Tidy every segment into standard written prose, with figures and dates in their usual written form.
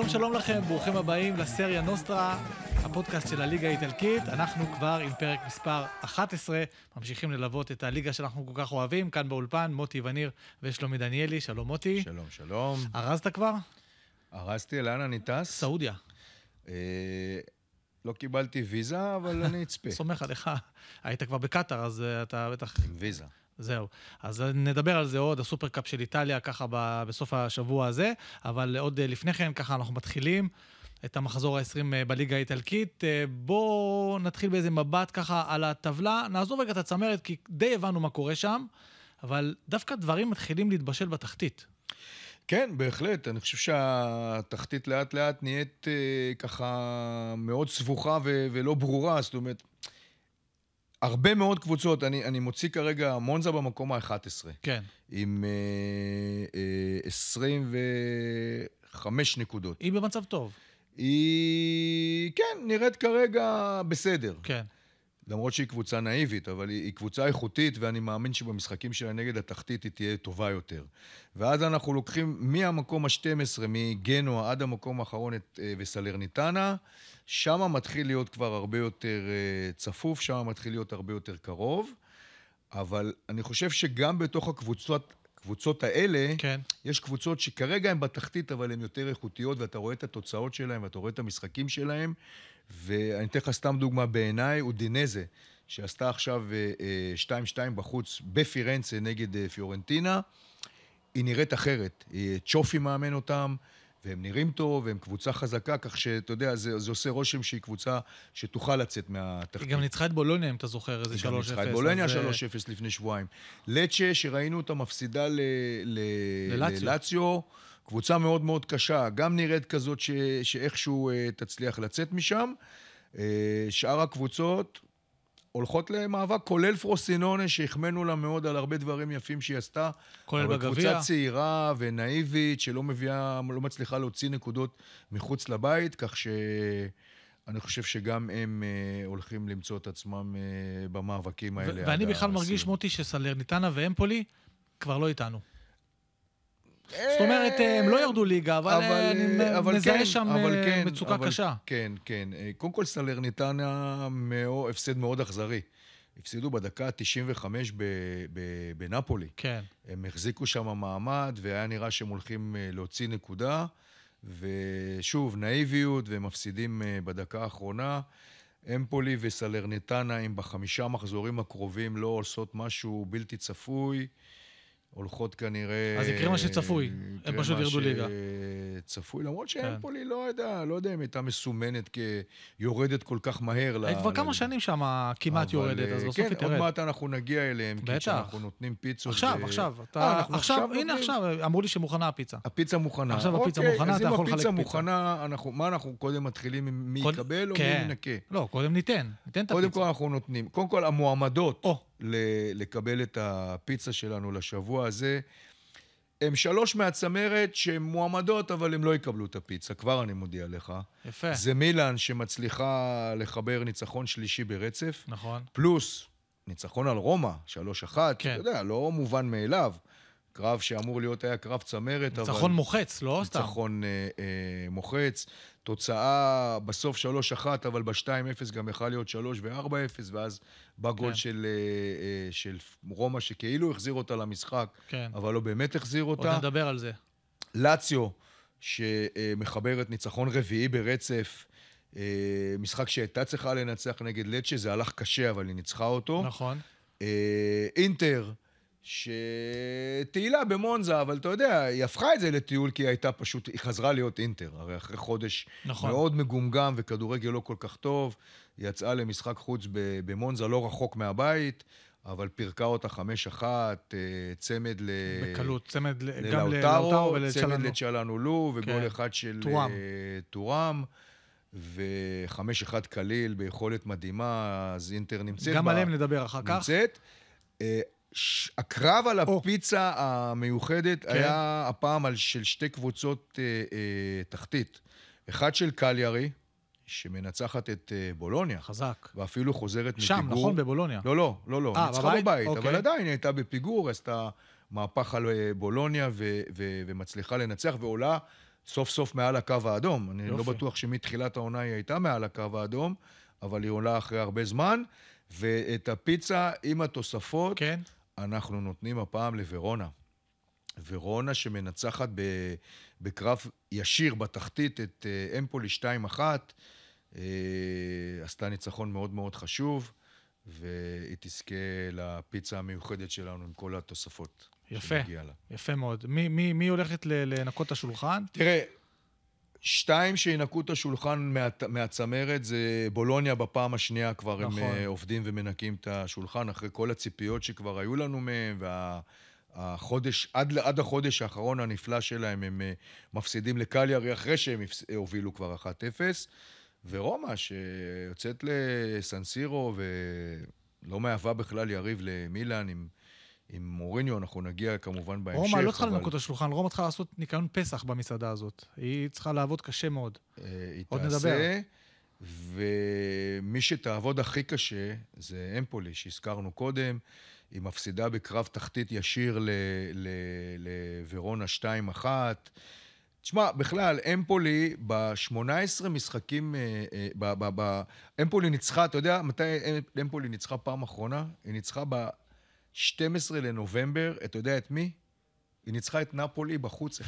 שלום שלום לכם, ברוכים הבאים לסריה נוסטרה, הפודקאסט של הליגה האיטלקית. אנחנו כבר עם פרק מספר 11, ממשיכים ללוות את הליגה שאנחנו כל כך אוהבים, כאן באולפן, מוטי וניר ושלומי דניאלי. שלום מוטי. שלום שלום. ארזת כבר? ארזתי, לאן אני טס? סעודיה. לא קיבלתי ויזה, אבל אני אצפה. סומך עליך, היית כבר בקטר, אז אתה בטח... עם ויזה. זהו. אז נדבר על זה עוד, הסופרקאפ של איטליה, ככה בסוף השבוע הזה, אבל עוד לפני כן, ככה אנחנו מתחילים את המחזור ה-20 בליגה האיטלקית. בואו נתחיל באיזה מבט ככה על הטבלה, נעזוב רגע את הצמרת, כי די הבנו מה קורה שם, אבל דווקא דברים מתחילים להתבשל בתחתית. כן, בהחלט. אני חושב שהתחתית לאט לאט נהיית ככה מאוד סבוכה ולא ברורה, זאת אומרת, הרבה מאוד קבוצות, אני מוציא כרגע מונזה במקום ה-11. כן. עם 25 נקודות. היא במצב טוב. היא, כן, נראית כרגע בסדר. כן. למרות שהיא קבוצה נאיבית, אבל היא קבוצה איכותית, ואני מאמין שבמשחקים שלה נגד התחתית היא תהיה טובה יותר. ואז אנחנו לוקחים מהמקום ה-12, מגנוע עד המקום האחרון וסלרניטנה, שמה מתחיל להיות כבר הרבה יותר צפוף, שמה מתחיל להיות הרבה יותר קרוב, אבל אני חושב שגם בתוך הקבוצות האלה, כן. יש קבוצות שכרגע הן בתחתית, אבל הן יותר איכותיות, ואתה רואה את התוצאות שלהן, ואתה רואה את המשחקים שלהן, ואני אתן לך סתם דוגמה בעיניי, אודינזה, שעשתה עכשיו 2-2 בחוץ בפירנצה נגד פיורנטינה, היא נראית אחרת, צ'ופי מאמן אותם, והם נראים טוב, והם קבוצה חזקה, כך שאתה יודע, זה עושה רושם שהיא קבוצה שתוכל לצאת מהתחתית. היא גם ניצחה את בולוניה, אם אתה זוכר, איזה 3-0. היא גם ניצחה את בולוניה 3-0 לפני שבועיים. לצ'ה, שראינו אותה מפסידה ללאציו, קבוצה מאוד מאוד קשה, גם נראית כזאת שאיכשהו תצליח לצאת משם. שאר הקבוצות הולכות למאבק, כולל פרוסינונה, שהחמנו לה מאוד על הרבה דברים יפים שהיא עשתה. כולל בגביה. קבוצה צעירה ונאיבית, שלא מביאה, לא מצליחה להוציא נקודות מחוץ לבית, כך שאני חושב שגם הם הולכים למצוא את עצמם במאבקים האלה. ואני בכלל מרגיש, מוטי, שסלרניטנה ואמפולי כבר לא איתנו. זאת אומרת, הם לא ירדו ליגה, אבל נזהה שם מצוקה קשה. כן, כן. קודם כל, סלרניטנה הפסד מאוד אכזרי. הפסידו בדקה ה-95 בנאפולי. כן. הם החזיקו שם המעמד, והיה נראה שהם הולכים להוציא נקודה, ושוב, נאיביות, והם מפסידים בדקה האחרונה. אמפולי וסלרניטנה, הם בחמישה מחזורים הקרובים לא עושות משהו בלתי צפוי, הולכות כנראה... אז יקרה מה שצפוי, הם פשוט ירדו ליגה. צפוי, למרות שאמפולי, לא יודע אם הייתה מסומנת כיורדת כל כך מהר. היית כבר כמה שנים שם כמעט יורדת, אז בסוף היא תרד. כן, עוד מעט אנחנו נגיע אליהם, כי שאנחנו נותנים פיצות. עכשיו, הנה עכשיו, אמרו לי שמוכנה הפיצה. הפיצה מוכנה. עכשיו הפיצה מוכנה, אתה יכול לחלק פיצה. אז אם הפיצה מוכנה, מה אנחנו קודם מתחילים עם מי יקבל או מי ינקה? לא, קודם ניתן את הפיצה. לקבל את הפיצה שלנו לשבוע הזה. הם 3 מהצמרת שהן מועמדות, אבל הם לא יקבלו את הפיצה. כבר אני מודיע לך. יפה. זה מילן שמצליחה לחבר ניצחון שלישי ברצף. נכון. פלוס ניצחון על רומא, 3-1. כן. אתה יודע, לא מובן מאליו. קרב שאמור להיות היה קרב צמרת, אבל... ניצחון מוחץ, לא סתם. ניצחון מוחץ. תוצאה בסוף 3-1, אבל ב-2-0 גם יכול להיות 3-4-0, ואז בא גול של רומא, שכאילו החזיר אותה למשחק, אבל לא באמת החזיר אותה. עוד נדבר על זה. לאציו, שמחברת ניצחון רביעי ברצף, משחק שהייתה צריכה לנצח נגד לצ'ה, זה הלך קשה, אבל היא ניצחה אותו. נכון. אינטר, שתהילה במונזה, אבל אתה יודע, היא הפכה את זה לטיול, כי היא הייתה פשוט, היא חזרה להיות אינטר, הרי אחרי חודש מאוד מגומגם, וכדורגל לא כל כך טוב, היא יצאה למשחק חוץ במונזה, לא רחוק מהבית, אבל פירקה אותה 5-1, צמד ללאוטרו, צמד לצ'לנולו, וגול אחד של טורם, ו5-1 קליל, ביכולת מדהימה, אז אינטר נמצאת. גם עליהם נדבר אחר כך. נמצאת. הקרב על הפיצה המיוחדת היה הפעם של 2 קבוצות תחתית. אחד של קליארי, שמנצחת את בולוניה. חזק. ואפילו חוזרת מפיגור. שם, נכון, בבולוניה. לא. ניצחה בבית, אבל עדיין הייתה בפיגור, עשתה מהפך על בולוניה, ומצליחה לנצח, ועולה סוף סוף מעל הקו האדום. אני לא בטוח שמתחילת העונה היא הייתה מעל הקו האדום, אבל היא עולה אחרי הרבה זמן, ואת הפיצה עם התוספות, כן. אנחנו נותנים הפעם לוורונה. ורונה שמנצחת בקרב ישיר בתחתית את אמפולי 2-1, עשתה ניצחון מאוד מאוד חשוב, והיא תזכה לפיצה המיוחדת שלנו עם כל התוספות. יפה, יפה מאוד. מי הולכת לנקות את השולחן? תראה, שתיים שינקו את השולחן מהצמרת, זה בולוניה בפעם השנייה כבר נכון. הם עובדים ומנקים את השולחן, אחרי כל הציפיות שכבר היו לנו מהם, החודש, עד החודש האחרון הנפלא שלהם, הם מפסידים לקליארי אחרי שהם הובילו כבר 1-0, ורומא שיוצאת לסנסירו ולא מהווה בכלל יריב למילן עם מוריניו, אנחנו נגיע כמובן בהמשך. רומא לא צריכה לנקות את השולחן, רומא צריכה לעשות ניקיון פסח במסעדה הזאת, היא צריכה לעבוד קשה מאוד. היא תעשה, ומי שתעבוד הכי קשה זה אמפולי, שהזכרנו קודם, היא מפסידה בקרב תחתית ישיר לוורונה 2-1. תשמע, בכלל, אמפולי ב-18 משחקים, אמפולי ניצחה, אתה יודע, מתי אמפולי ניצחה פעם אחרונה? היא ניצחה ב-12 לנובמבר, אתה יודע את מי? היא ניצחה את נאפולי בחוץ 1-0.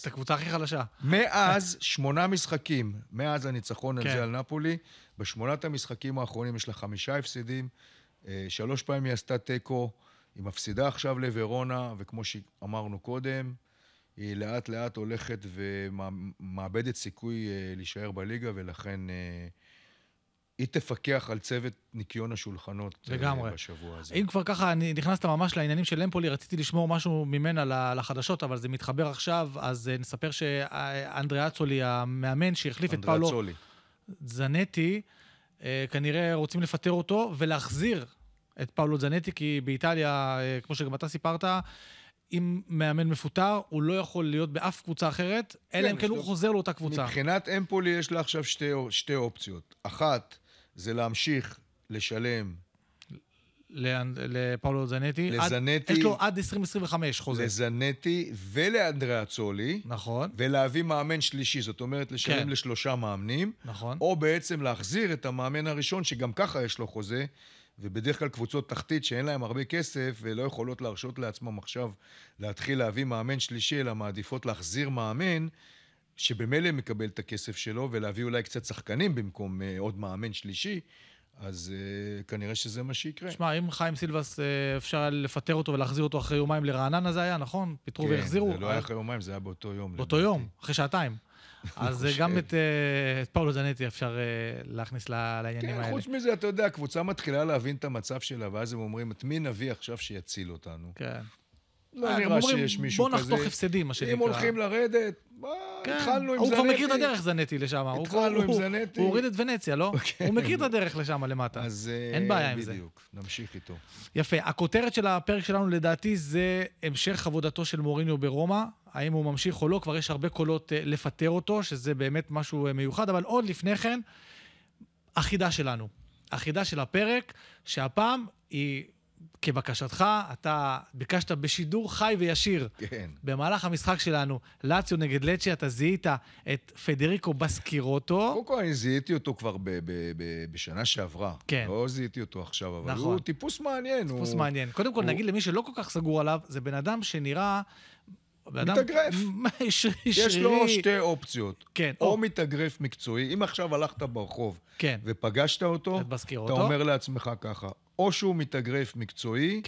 את הקבוצה הכי חלשה. מאז 8 משחקים, מאז הניצחון הזה על נאפולי, בשמונת המשחקים האחרונים יש לה 5 הפסידים, 3 פעמים היא עשתה טקו, היא מפסידה עכשיו לוורונה, וכמו שאמרנו קודם, היא לאט לאט הולכת ומאבדת סיכוי להישאר בליגה, ולכן היא תפקח על צוות ניקיון השולחנות לגמרי. בשבוע הזה. אם כבר ככה, אני נכנסת ממש לעניינים של אמפולי, רציתי לשמור משהו ממנה לחדשות, אבל זה מתחבר עכשיו, אז נספר שאנדריאצולי, המאמן שהחליף את פאולו זנטי, כנראה רוצים לפטר אותו ולהחזיר את פאולו זנטי, כי באיטליה, כמו שגם אתה סיפרת, אם מאמן מפוטר, הוא לא יכול להיות באף קבוצה אחרת, אלא אם כן הוא חוזר לאותה קבוצה. מבחינת אמפולי יש לה עכשיו שתי אופציות. אחת, זה להמשיך לשלם לפאולו זנטי. יש לו עד 2025 חוזה. לזנטי ולאנדריאצולי. נכון. ולהביא מאמן שלישי, זאת אומרת לשלם ל3 מאמנים. נכון. או בעצם להחזיר את המאמן הראשון, שגם ככה יש לו חוזה, ובדרך כלל קבוצות תחתית שאין להם הרבה כסף, ולא יכולות להרשות לעצמם עכשיו להתחיל להביא מאמן שלישי, אלא מעדיפות להחזיר מאמן, שבמילא מקבל את הכסף שלו, ולהביא אולי קצת שחקנים במקום עוד מאמן שלישי, אז כנראה שזה מה שיקרה. תשמע, אם חיים סילבס אפשר לפטר אותו ולהחזיר אותו אחרי יומיים לרעננה, זה היה, נכון? פטרו והחזירו. כן, זה לא היה אחרי יומיים, זה היה באותו יום. באותו יום, אחרי שעתיים. אז גם את פאולו זנטי אפשר להכניס לעניינים האלה. כן, חוץ מזה, אתה יודע, הקבוצה מתחילה להבין את המצב שלה, ואז הם אומרים, את מי נביא עכשיו שיציל אותנו? כן. לא נראה שיש מישהו כזה. בוא נחתוך הפסדים, מה שנקרא. אם הולכים לרדת, התחלנו עם זנטי. הוא כבר מכיר את הדרך זנטי לשם. התחלנו עם זנטי. הוא הוריד את ונציה, לא? הוא מכיר את הדרך לשם למטה. אז אין בעיה עם זה. בדיוק, נמשיך איתו. יפה. הכותרת של הפרק שלנו לדעתי זה המשך עבודתו של מוריניו ברומא. האם הוא ממשיך או לא, כבר יש הרבה קולות לפטר אותו, שזה באמת משהו מיוחד, אבל עוד לפני כן, החידה שלנו. החידה של הפרק, שהפעם היא... כבקשתך, אתה ביקשת בשידור חי וישיר. כן. במהלך המשחק שלנו, לאציו נגד לצ'ה, אתה זיהית את פדריקו בסקירוטו. קודם כל, אני זיהיתי אותו כבר בשנה שעברה. כן. לא זיהיתי אותו עכשיו, אבל נכון. הוא טיפוס מעניין. טיפוס מעניין. קודם כל, נגיד למי שלא כל כך סגור עליו, זה בן אדם שנראה... מתאגרף. יש לו 2 אופציות. כן. או מתאגרף מקצועי. אם עכשיו הלכת ברחוב ופגשת אותו, אתה אומר לעצמך ככה, או שהוא מתאגרף מקצועי,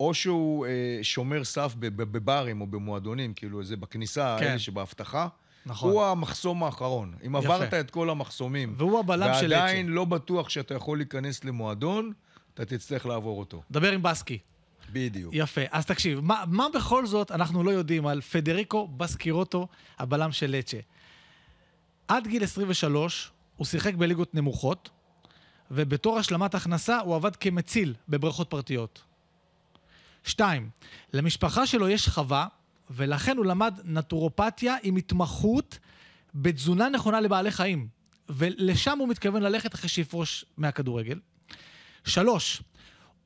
או שהוא שומר סף בברים או במועדונים, כאילו איזה בכניסה האלה שבהבטחה, הוא המחסום האחרון. אם עברת את כל המחסומים, ועדיין לא בטוח שאתה יכול להיכנס למועדון, אתה תצטרך לעבור אותו. דבר עם בסקי. בדיוק. יפה, אז תקשיב, מה בכל זאת אנחנו לא יודעים על פדריקו בסקירוטו, הבלם של לצ'ה? עד גיל 23 הוא שיחק בליגות נמוכות, ובתור השלמת הכנסה הוא עבד כמציל בבריכות פרטיות. 2. למשפחה שלו יש חווה, ולכן הוא למד נטורופתיה עם התמחות בתזונה נכונה לבעלי חיים, ולשם הוא מתכוון ללכת אחרי שיפרוש מהכדורגל. 3.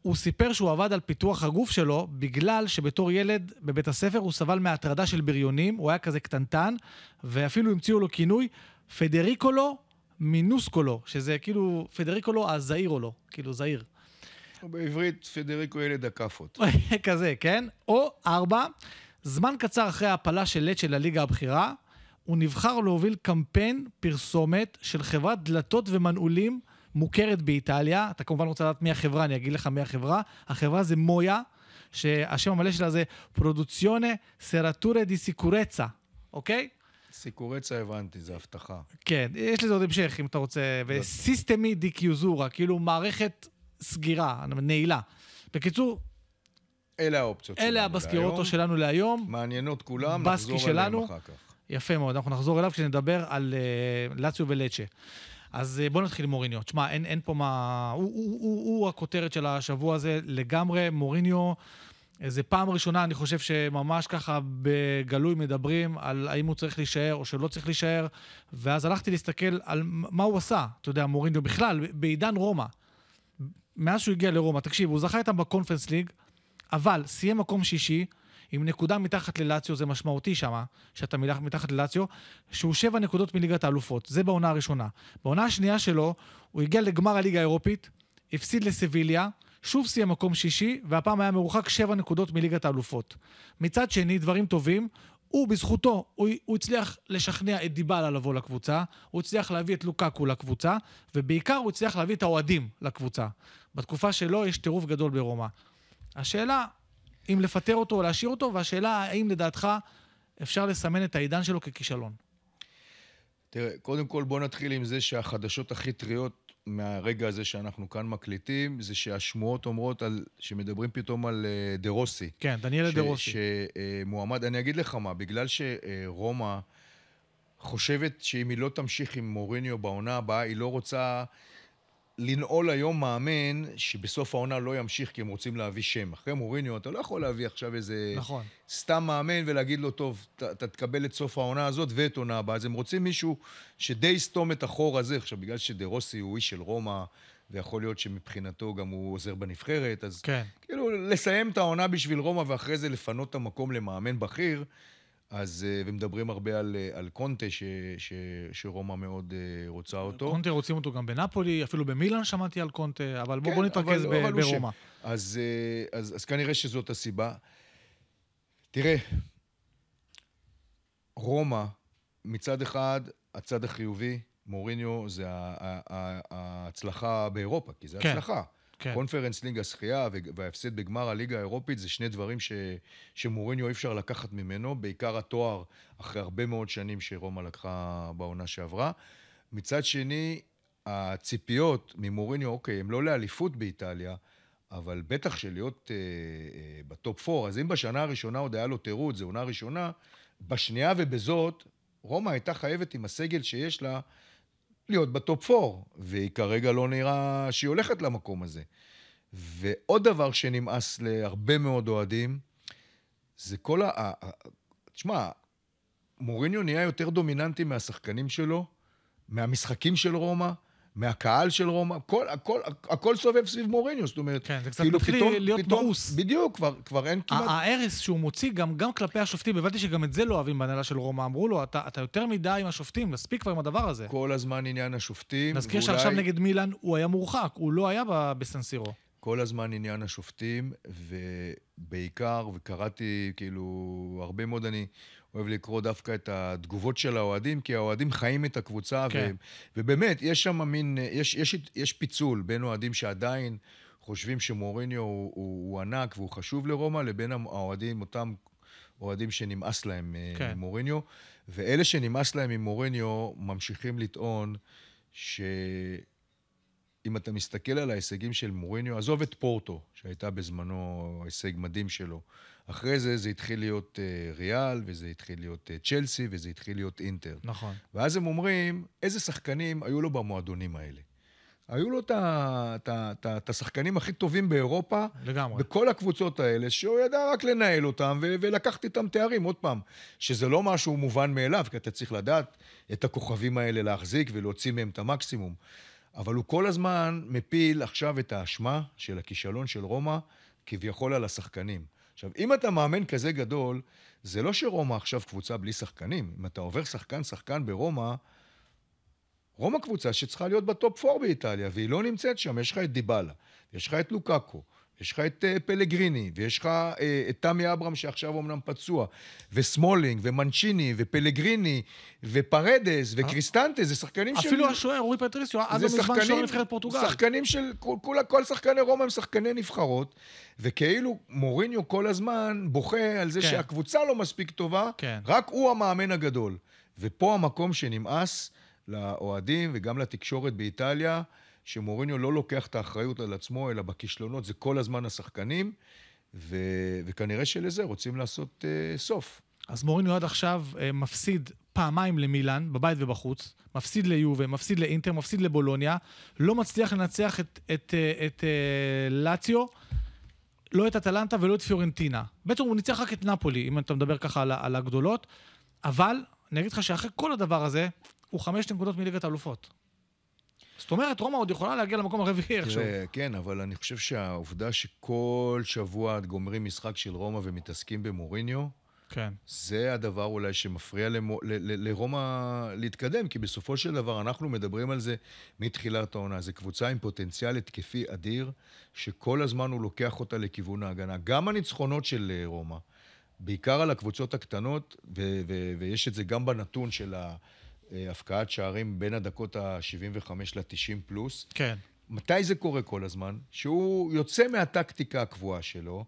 הוא סיפר שהוא עבד על פיתוח הגוף שלו, בגלל שבתור ילד בבית הספר הוא סבל מהטרדה של בריונים, הוא היה כזה קטנטן, ואפילו המציאו לו כינוי, פדריקולו מינוסקולו, שזה כאילו פדריקולו הזעירולו, כאילו זעיר. או בעברית, פדריקו ילד הקפות. כזה, כן? או 4, זמן קצר אחרי ההפלה של לצ'ה לליגה הבכירה, הוא נבחר להוביל קמפיין פרסומת של חברת דלתות ומנעולים, מוכרת באיטליה, אתה כמובן רוצה לדעת מי החברה, אני אגיד לך מי החברה, החברה זה מויה, שהשם המלא שלה זה פרודוציונה סרטורה די סיקורצה, אוקיי? סיקורצה הבנתי, זה הבטחה. כן, יש לזה עוד המשך אם אתה רוצה, וסיסטמי די קיוזורה, כאילו מערכת סגירה, נעילה. בקיצור, אלה האופציות שלנו. אלה הבסקירוטו שלנו להיום. מעניינות כולם, נחזור אליהם אחר כך. יפה מאוד, אנחנו נחזור אליו כשנדבר על לאציו ולצ'ה. אז בואו נתחיל עם מוריניו. תשמע, אין פה מה... הוא הכותרת של השבוע הזה לגמרי. מוריניו, זה פעם ראשונה, אני חושב שממש ככה בגלוי מדברים על האם הוא צריך להישאר או שלא צריך להישאר, ואז הלכתי להסתכל על מה הוא עשה, אתה יודע, מוריניו בכלל, בעידן רומא. מאז שהוא הגיע לרומא, תקשיב, הוא זכה איתם בקונפרנס ליג, אבל סיים מקום 6, עם נקודה מתחת ללאציו, זה משמעותי שמה, שאתה מתחת ללאציו, שהוא 7 נקודות מליגת האלופות, זה בעונה הראשונה. בעונה השנייה שלו, הוא הגיע לגמר הליגה האירופית, הפסיד לסביליה, שוב סיים מקום 6, והפעם היה מרוחק 7 נקודות מליגת האלופות. מצד שני, דברים טובים, בזכותו, הוא הצליח לשכנע את דיבאלה לבוא לקבוצה, הוא הצליח להביא את לוקקו לקבוצה, ובעיקר הוא הצליח להביא את האוהדים לקבוצה. בתקופה שלו יש טירוף גדול ברומא. השאלה, אם לפטר אותו או להשאיר אותו, והשאלה האם לדעתך אפשר לסמן את העידן שלו ככישלון? תראה, קודם כל בוא נתחיל עם זה שהחדשות הכי טריות מהרגע הזה שאנחנו כאן מקליטים, זה שהשמועות אומרות שמדברים פתאום על דרוסי. כן, דניאל דרוסי. שמועמד, אני אגיד לך מה, בגלל שרומא חושבת שאם היא לא תמשיך עם מוריניו בעונה הבאה, היא לא רוצה לנעול היום מאמן שבסוף העונה לא ימשיך כי הם רוצים להביא שם. אחרי מוריניו אתה לא יכול להביא עכשיו איזה נכון. סתם מאמן ולהגיד לו טוב, אתה תקבל את סוף העונה הזאת ואת עונה הבאה. אז הם רוצים מישהו שדי יסתום את החור הזה. עכשיו בגלל שדרוסי הוא איש של רומא ויכול להיות שמבחינתו גם הוא עוזר בנבחרת, אז כן. כאילו לסיים את העונה בשביל רומא ואחרי זה לפנות את המקום למאמן בכיר, אז ומדברים הרבה על קונטה שרומא מאוד רוצה אותו. קונטה רוצים אותו גם בנאפולי, אפילו במילן שמעתי על קונטה, אבל בוא נתרכז ברומא. אז כנראה שזאת הסיבה. תראה, רומא מצד אחד, הצד החיובי, מוריניו זה ההצלחה באירופה, כי זה הצלחה. קונפרנס ליג השחייה וההפסד בגמר הליגה האירופית, זה שני דברים שמוריניו אי אפשר לקחת ממנו, בעיקר התואר אחרי הרבה מאוד שנים שרומא לקחה בעונה שעברה. מצד שני, הציפיות ממוריניו, אוקיי, הם לא לאליפות באיטליה, אבל בטח שלהיות בטופ 4, אז אם בשנה הראשונה עוד היה לו תירוץ, זו עונה ראשונה, בשנייה ובזאת, רומא הייתה חייבת עם הסגל שיש לה, להיות בטופ 4, והיא כרגע לא נראה שהיא הולכת למקום הזה. ועוד דבר שנמאס להרבה מאוד אוהדים, זה כל תשמע, מוריניו נהיה יותר דומיננטי מהשחקנים שלו, מהמשחקים של רומא, מהקהל של רומא, הכל סובב סביב מוריניו, זאת אומרת, כן, זה קצת מתחיל להיות מאוס. בדיוק, כבר אין כמעט. הערס שהוא מוציא גם כלפי השופטים, הבנתי שגם את זה לא אוהבים בהנהלה של רומא, אמרו לו, אתה יותר מדי עם השופטים, נספיק כבר עם הדבר הזה. כל הזמן עניין השופטים. נזכיר שעכשיו נגד מילן הוא היה מורחק, הוא לא היה בסנסירו. כל הזמן עניין השופטים, ובעיקר, וקראתי כאילו הרבה מאוד, אני אוהב לקרוא דווקא את התגובות של האוהדים, כי האוהדים חיים את הקבוצה, כן. ובאמת, יש שם מין, יש פיצול בין אוהדים שעדיין חושבים שמוריניו הוא ענק והוא חשוב לרומא, לבין האוהדים, אותם אוהדים שנמאס להם כן. עם מוריניו, ואלה שנמאס להם עם מוריניו ממשיכים לטעון אם אתה מסתכל על ההישגים של מוריניו, עזוב את פורטו, שהייתה בזמנו הישג מדהים שלו. אחרי זה, זה התחיל להיות ריאל, וזה התחיל להיות צ'לסי, וזה התחיל להיות אינטר. נכון. ואז הם אומרים, איזה שחקנים היו לו במועדונים האלה? היו לו את השחקנים הכי טובים באירופה, לגמרי. בכל הקבוצות האלה, שהוא ידע רק לנהל אותם, ולקחת איתם תארים, עוד פעם, שזה לא משהו מובן מאליו, כי אתה צריך לדעת את הכוכבים האלה להחזיק ולהוציא מהם את המקסימום. אבל הוא כל הזמן מפיל עכשיו את האשמה של הכישלון של רומא, כביכול על השחקנים. עכשיו, אם אתה מאמן כזה גדול, זה לא שרומא עכשיו קבוצה בלי שחקנים. אם אתה עובר שחקן ברומא, רומא קבוצה שצריכה להיות בטופ 4 באיטליה, והיא לא נמצאת שם. יש לך את דיבאלה, יש לך את לוקקו, יש לך את פלגריני, ויש לך את תמי אברהם שעכשיו אומנם פצוע, וסמולינג, ומנצ'יני, ופלגריני, ופרדס, וקריסטנטה, זה שחקנים של... אפילו השוער, אורי פטריסיו, עד המזמן שוער נבחרת פורטוגל. שחקנים של... כל שחקני רומא הם שחקני נבחרות, וכאילו מוריניו כל הזמן בוכה על זה שהקבוצה לא מספיק טובה, רק הוא המאמן הגדול. ופה המקום שנמאס לאוהדים וגם לתקשורת באיטליה, שמוריניו לא לוקח את האחריות על עצמו, אלא בכישלונות זה כל הזמן השחקנים, וכנראה שלזה רוצים לעשות סוף. אז מוריניו עד עכשיו מפסיד פעמיים למילן, בבית ובחוץ, מפסיד ליובה, מפסיד לאינטר, מפסיד לבולוניה, לא מצליח לנצח את לאציו, לא את אטלנטה ולא את פיורנטינה. בעצם הוא ניצח רק את נאפולי, אם אתה מדבר ככה על הגדולות, אבל אני אגיד לך שאחרי כל הדבר הזה, הוא 5 נקודות מליגת האלופות. זאת אומרת, רומא עוד יכולה להגיע למקום הרביעי עכשיו. כן, אבל אני חושב שהעובדה שכל שבוע גומרים משחק של רומא ומתעסקים במוריניו, זה הדבר אולי שמפריע לרומא להתקדם, כי בסופו של דבר אנחנו מדברים על זה מתחילת העונה. זו קבוצה עם פוטנציאל התקפי אדיר, שכל הזמן הוא לוקח אותה לכיוון ההגנה. גם הניצחונות של רומא, בעיקר על הקבוצות הקטנות, ויש את זה גם בנתון של ה... הפקעת שערים בין הדקות ה-75 ל-90 פלוס. כן. מתי זה קורה כל הזמן? שהוא יוצא מהטקטיקה הקבועה שלו,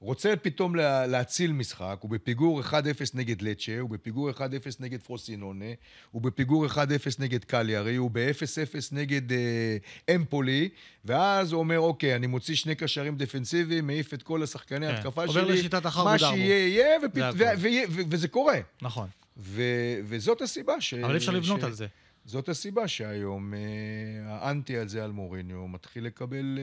רוצה פתאום להציל משחק, הוא בפיגור 1-0 נגד לצ'ה, הוא בפיגור 1-0 נגד פרוסינונה, הוא בפיגור 1-0 נגד קליארי, הוא ב-0-0 נגד אמפולי, ואז הוא אומר, אוקיי, אני מוציא 2 קשרים דפנסיביים, מעיף את כל השחקני ההתקפה שלי, עובר לשיטת אחר מה שיהיה, וזה קורה. נכון. וזאת הסיבה ש... אבל אפשר לבנות על זה. זאת הסיבה שהיום האנטי על זה על מוריניו מתחיל לקבל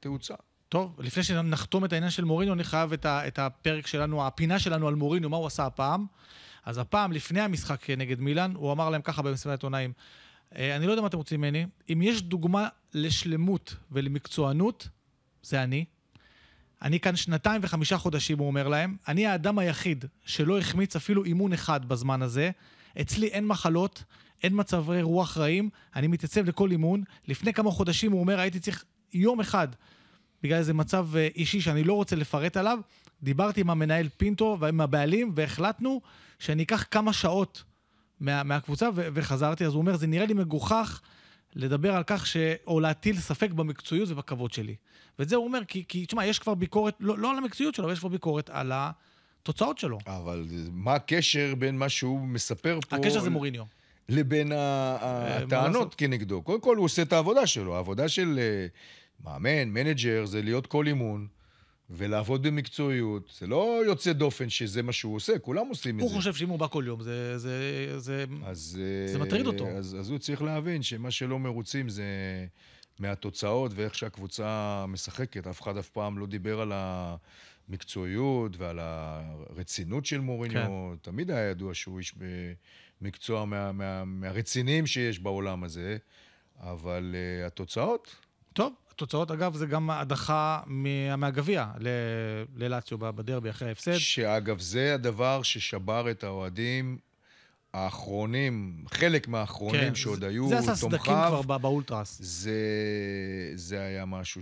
תאוצה. טוב, לפני שנחתום את העניין של מוריניו, אני חייב את הפרק שלנו, הפינה שלנו על מוריניו, מה הוא עשה הפעם. אז הפעם, לפני המשחק נגד מילן, הוא אמר להם ככה במסיבת העיתונאים, אני לא יודע מה אתם רוצים ממני, אם יש דוגמה לשלמות ולמקצוענות, זה אני. אני כאן 2.5 חודשים, הוא אומר להם, אני האדם היחיד שלא החמיץ אפילו אימון אחד בזמן הזה, אצלי אין מחלות, אין מצבי רוח רעים, אני מתייצב לכל אימון, לפני כמה חודשים הוא אומר, הייתי צריך יום אחד, בגלל איזה מצב אישי שאני לא רוצה לפרט עליו, דיברתי עם המנהל פינטו ועם הבעלים, והחלטנו שאני אקח כמה שעות מהקבוצה וחזרתי, אז הוא אומר, זה נראה לי מגוחך, לדבר על כך או להטיל ספק במקצועיות ובכבוד שלי. ואת זה הוא אומר, כי תשמע, יש כבר ביקורת, לא על המקצועיות שלו, יש כבר ביקורת על התוצאות שלו. אבל מה הקשר בין מה שהוא מספר פה... הקשר זה מוריניו. לבין הטענות כנגדו. קודם כל הוא עושה את העבודה שלו. העבודה של מאמן, מנג'ר, זה להיות כל אימון, ולעבוד במקצועיות. זה לא יוצא דופן שזה מה שהוא עושה, כולם עושים את זה. הוא חושב שאם הוא בא כל יום, זה מטריד אותו. אז הוא צריך להבין שמה שלא מרוצים זה מהתוצאות ואיך שהקבוצה משחקת. אף אחד אף פעם לא דיבר על המקצועיות ועל הרצינות של מוריניו. תמיד היה ידוע שהוא איש במקצוע מהרציניים שיש בעולם הזה, אבל התוצאות... טוב. התוצאות, אגב, זה גם הדחה מהגביע ללאציו בדרבי אחרי ההפסד. שאגב, זה הדבר ששבר את האוהדים האחרונים, חלק מהאחרונים שעוד היו, זה עשה סדקים כבר באולטרס. זה היה משהו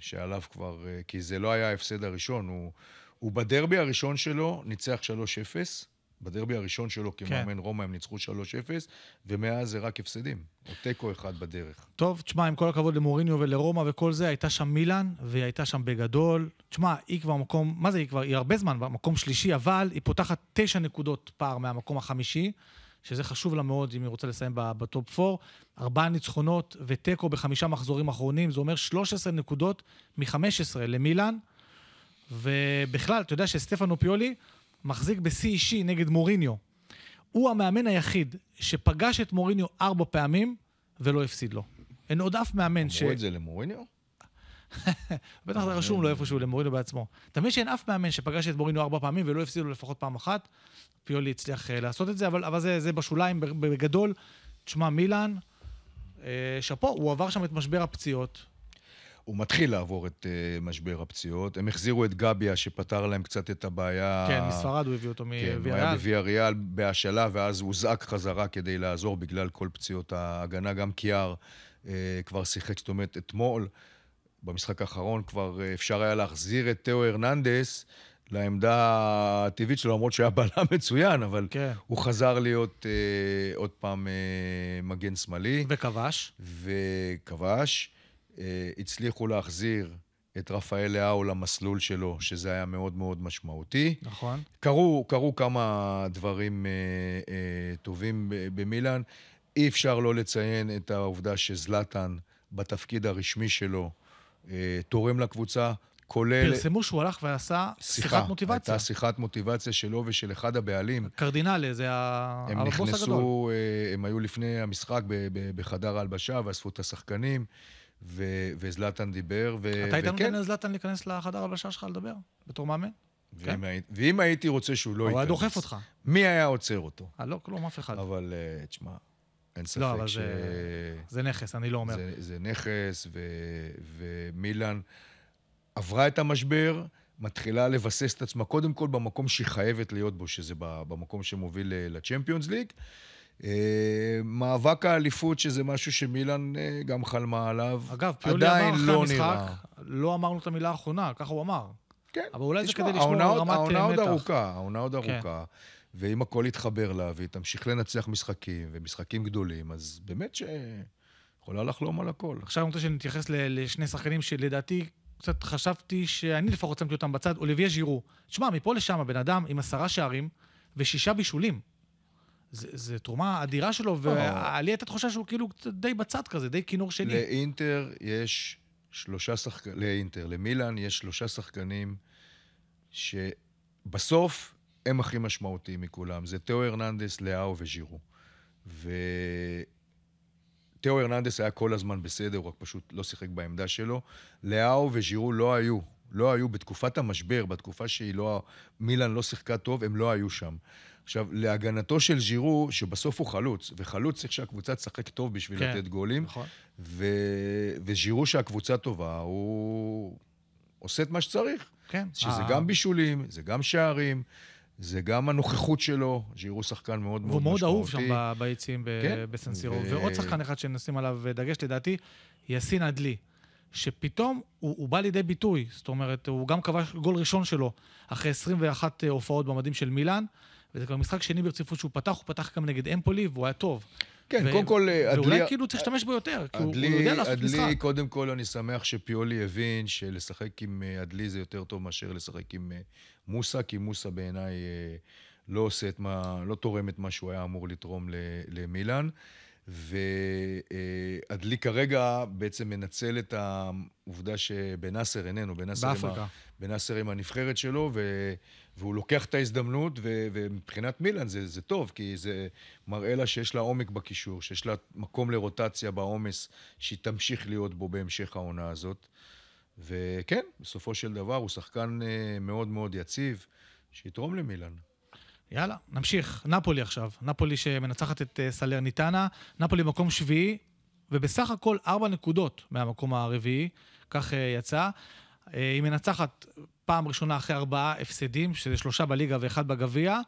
שעליו כבר, כי זה לא היה ההפסד הראשון, הוא בדרבי הראשון שלו ניצח 3-0, בדרבי הראשון שלו כמאמן רומא הם ניצחו 3-0, ומאז זה רק הפסדים. או טקו אחד בדרך. טוב, תשמע, עם כל הכבוד למוריניו ולרומא וכל זה, הייתה שם מילן, והיא הייתה שם בגדול. תשמע, היא כבר מקום, מה זה היא כבר? היא הרבה זמן, מקום שלישי, אבל היא פותחת 9 נקודות פער מהמקום החמישי, שזה חשוב לה מאוד אם היא רוצה לסיים בטופ 4. 4 ניצחונות וטקו ב5 מחזורים אחרונים, זה אומר 13 נקודות מ-15 למילן. ובכלל, אתה יודע שסטפן אופיולי, מחזיק בסי אישי נגד מוריניו. הוא המאמן היחיד שפגש את מוריניו 4 פעמים ולא הפסיד לו. אין עוד אף מאמן אמרו את זה למוריניו? בטח זה רשום לו איפשהו למוריניו בעצמו. תמיד שאין אף מאמן שפגש את מוריניו 4 פעמים ולא הפסיד לו לפחות פעם אחת. פיולי הצליח לעשות את זה, אבל זה בשוליים בגדול. תשמע, מילן שפו, הוא עבר שם את משבר הפציעות. הוא מתחיל לעבור את משבר הפציעות. הם החזירו את גביה, שפתר להם קצת את הבעיה. כן, מספרד הוא הביא אותו מוויאריאל. כן, הוא היה בוויאריאל בהשאלה, ואז הוא זעק חזרה כדי לעזור בגלל כל פציעות ההגנה. גם קיאר כבר שיחק, זאת אומרת, אתמול, במשחק האחרון, כבר אפשר היה להחזיר את תאו הרננדס, לעמדה הטבעית שלו, למרות שהיה בעלה מצוין, אבל כן. הוא חזר להיות עוד פעם מגן שמאלי. וכבש. וכבש. הצליחו להחזיר את רפאל לאהו למסלול שלו, שזה היה מאוד מאוד משמעותי. נכון. קרו כמה דברים טובים במילן. אי אפשר לא לציין את העובדה שזלטן, בתפקיד הרשמי שלו, תורם לקבוצה, כולל... פרסמו שהוא הלך ועשה שיחת מוטיבציה. הייתה שיחת מוטיבציה שלו ושל אחד הבעלים. קרדינלי, זה הבוס הגדול. הם היו לפני המשחק בחדר ההלבשה, ואספו את השחקנים, וזלטן דיבר. אתה היית נותן לזלטן להיכנס לחדר ההלבשה שלך לדבר? בתור מאמן? ואם הייתי רוצה שהוא לא ייכנס... הוא היה דוחף אותך. מי היה עוצר אותו? לא, כלום, אף אחד. אבל, תשמע, אין ספק ש... זה נכס, אני לא אומר. זה נכס, ומילן... עברה את המשבר, מתחילה לבסס את עצמה, קודם כל במקום שהיא חייבת להיות בו, שזה במקום שמוביל לצ'מפיונס ליג. מאבק האליפות, שזה משהו שמילן גם חלמה עליו. אגב, פיולי אמר אחרי המשחק, לא אמרנו את המילה האחרונה, ככה הוא אמר. כן. אבל אולי זה כדי לשמור רמת מתח. העונה עוד ארוכה. ואם הכל יתחבר לה, והיא תמשיך לנצח משחקים, ומשחקים גדולים, אז באמת שיכולה לחלום על הכל. עכשיו אני רוצה שנתייחס לשני שחקנים שלדעתי קצת חשבתי שאני לפחות שמתי אותם בצד, אוליביה ג'ירו. תשמע, מפה לשם הבן אדם עם 10 שערים ו6 בישולים. זה תרומה אדירה שלו, ועלי הייתה תחושה שהוא כאילו די בצד כזה, די כינור שני. למילן יש 3 שחקנים שבסוף הם הכי משמעותיים מכולם. זה תאו הרננדס, לאהו וג'ירו. תאו הרננדס היה כל הזמן בסדר, הוא רק פשוט לא שיחק בעמדה שלו. לאהו וג'ירו לא היו בתקופת המשבר, בתקופה שמילן לא שיחקה טוב, הם לא היו שם. עכשיו, להגנתו של ג'ירו, שבסוף הוא חלוץ, וחלוץ צריך שהקבוצה תשחק טוב בשביל לתת גולים, נכון. וג'ירו שהקבוצה טובה, הוא עושה את מה שצריך. כן. שזה גם בישולים, זה גם שערים, זה גם הנוכחות שלו, ג'ירו שחקן מאוד מאוד משמעותי. והוא מאוד אהוב שם ביציעים בסנסירו. ועוד שחקן אחד שנשים עליו דגש לדעתי, יסין עדלי, שפתאום הוא בא לידי ביטוי, זאת אומרת, הוא גם קבע גול ראשון שלו, אחרי 21 הופעות במדים של מילאן, וזה כבר משחק שני ברציפות שהוא פתח, הוא פתח גם נגד אמפולי, והוא היה טוב. כן, קודם כל... ואולי כאילו צריך להשתמש בו יותר, כי הוא יודע לעשות משחק. עדלי, קודם כל, אני שמח שפיולי הבין שלשחק עם עדלי זה יותר טוב מאשר לשחק עם מוסה, כי מוסה בעיניי לא עושה את מה, לא תורם את מה שהוא היה אמור לתרום למילן, ועדלי כרגע בעצם מנצל את העובדה שבנאסר איננו, בנאסר עם הנבחרת שלו, והוא לוקח את ההזדמנות, ומבחינת מילן זה טוב, כי זה מראה לה שיש לה עומק בקישור, שיש לה מקום לרוטציה בעומס, שהיא תמשיך להיות בו בהמשך העונה הזאת. וכן, בסופו של דבר הוא שחקן מאוד מאוד יציב, שיתרום למילן. יאללה, נמשיך. נאפולי עכשיו. נאפולי שמנצחת את סלרניטנה. נאפולי מקום 7, ובסך הכל 4 נקודות מהמקום הרביעי. כך יצא. היא מנצחת פעם ראשונה אחרי 4 הפסדים, שזה 3 בליגה ו1 בגביע.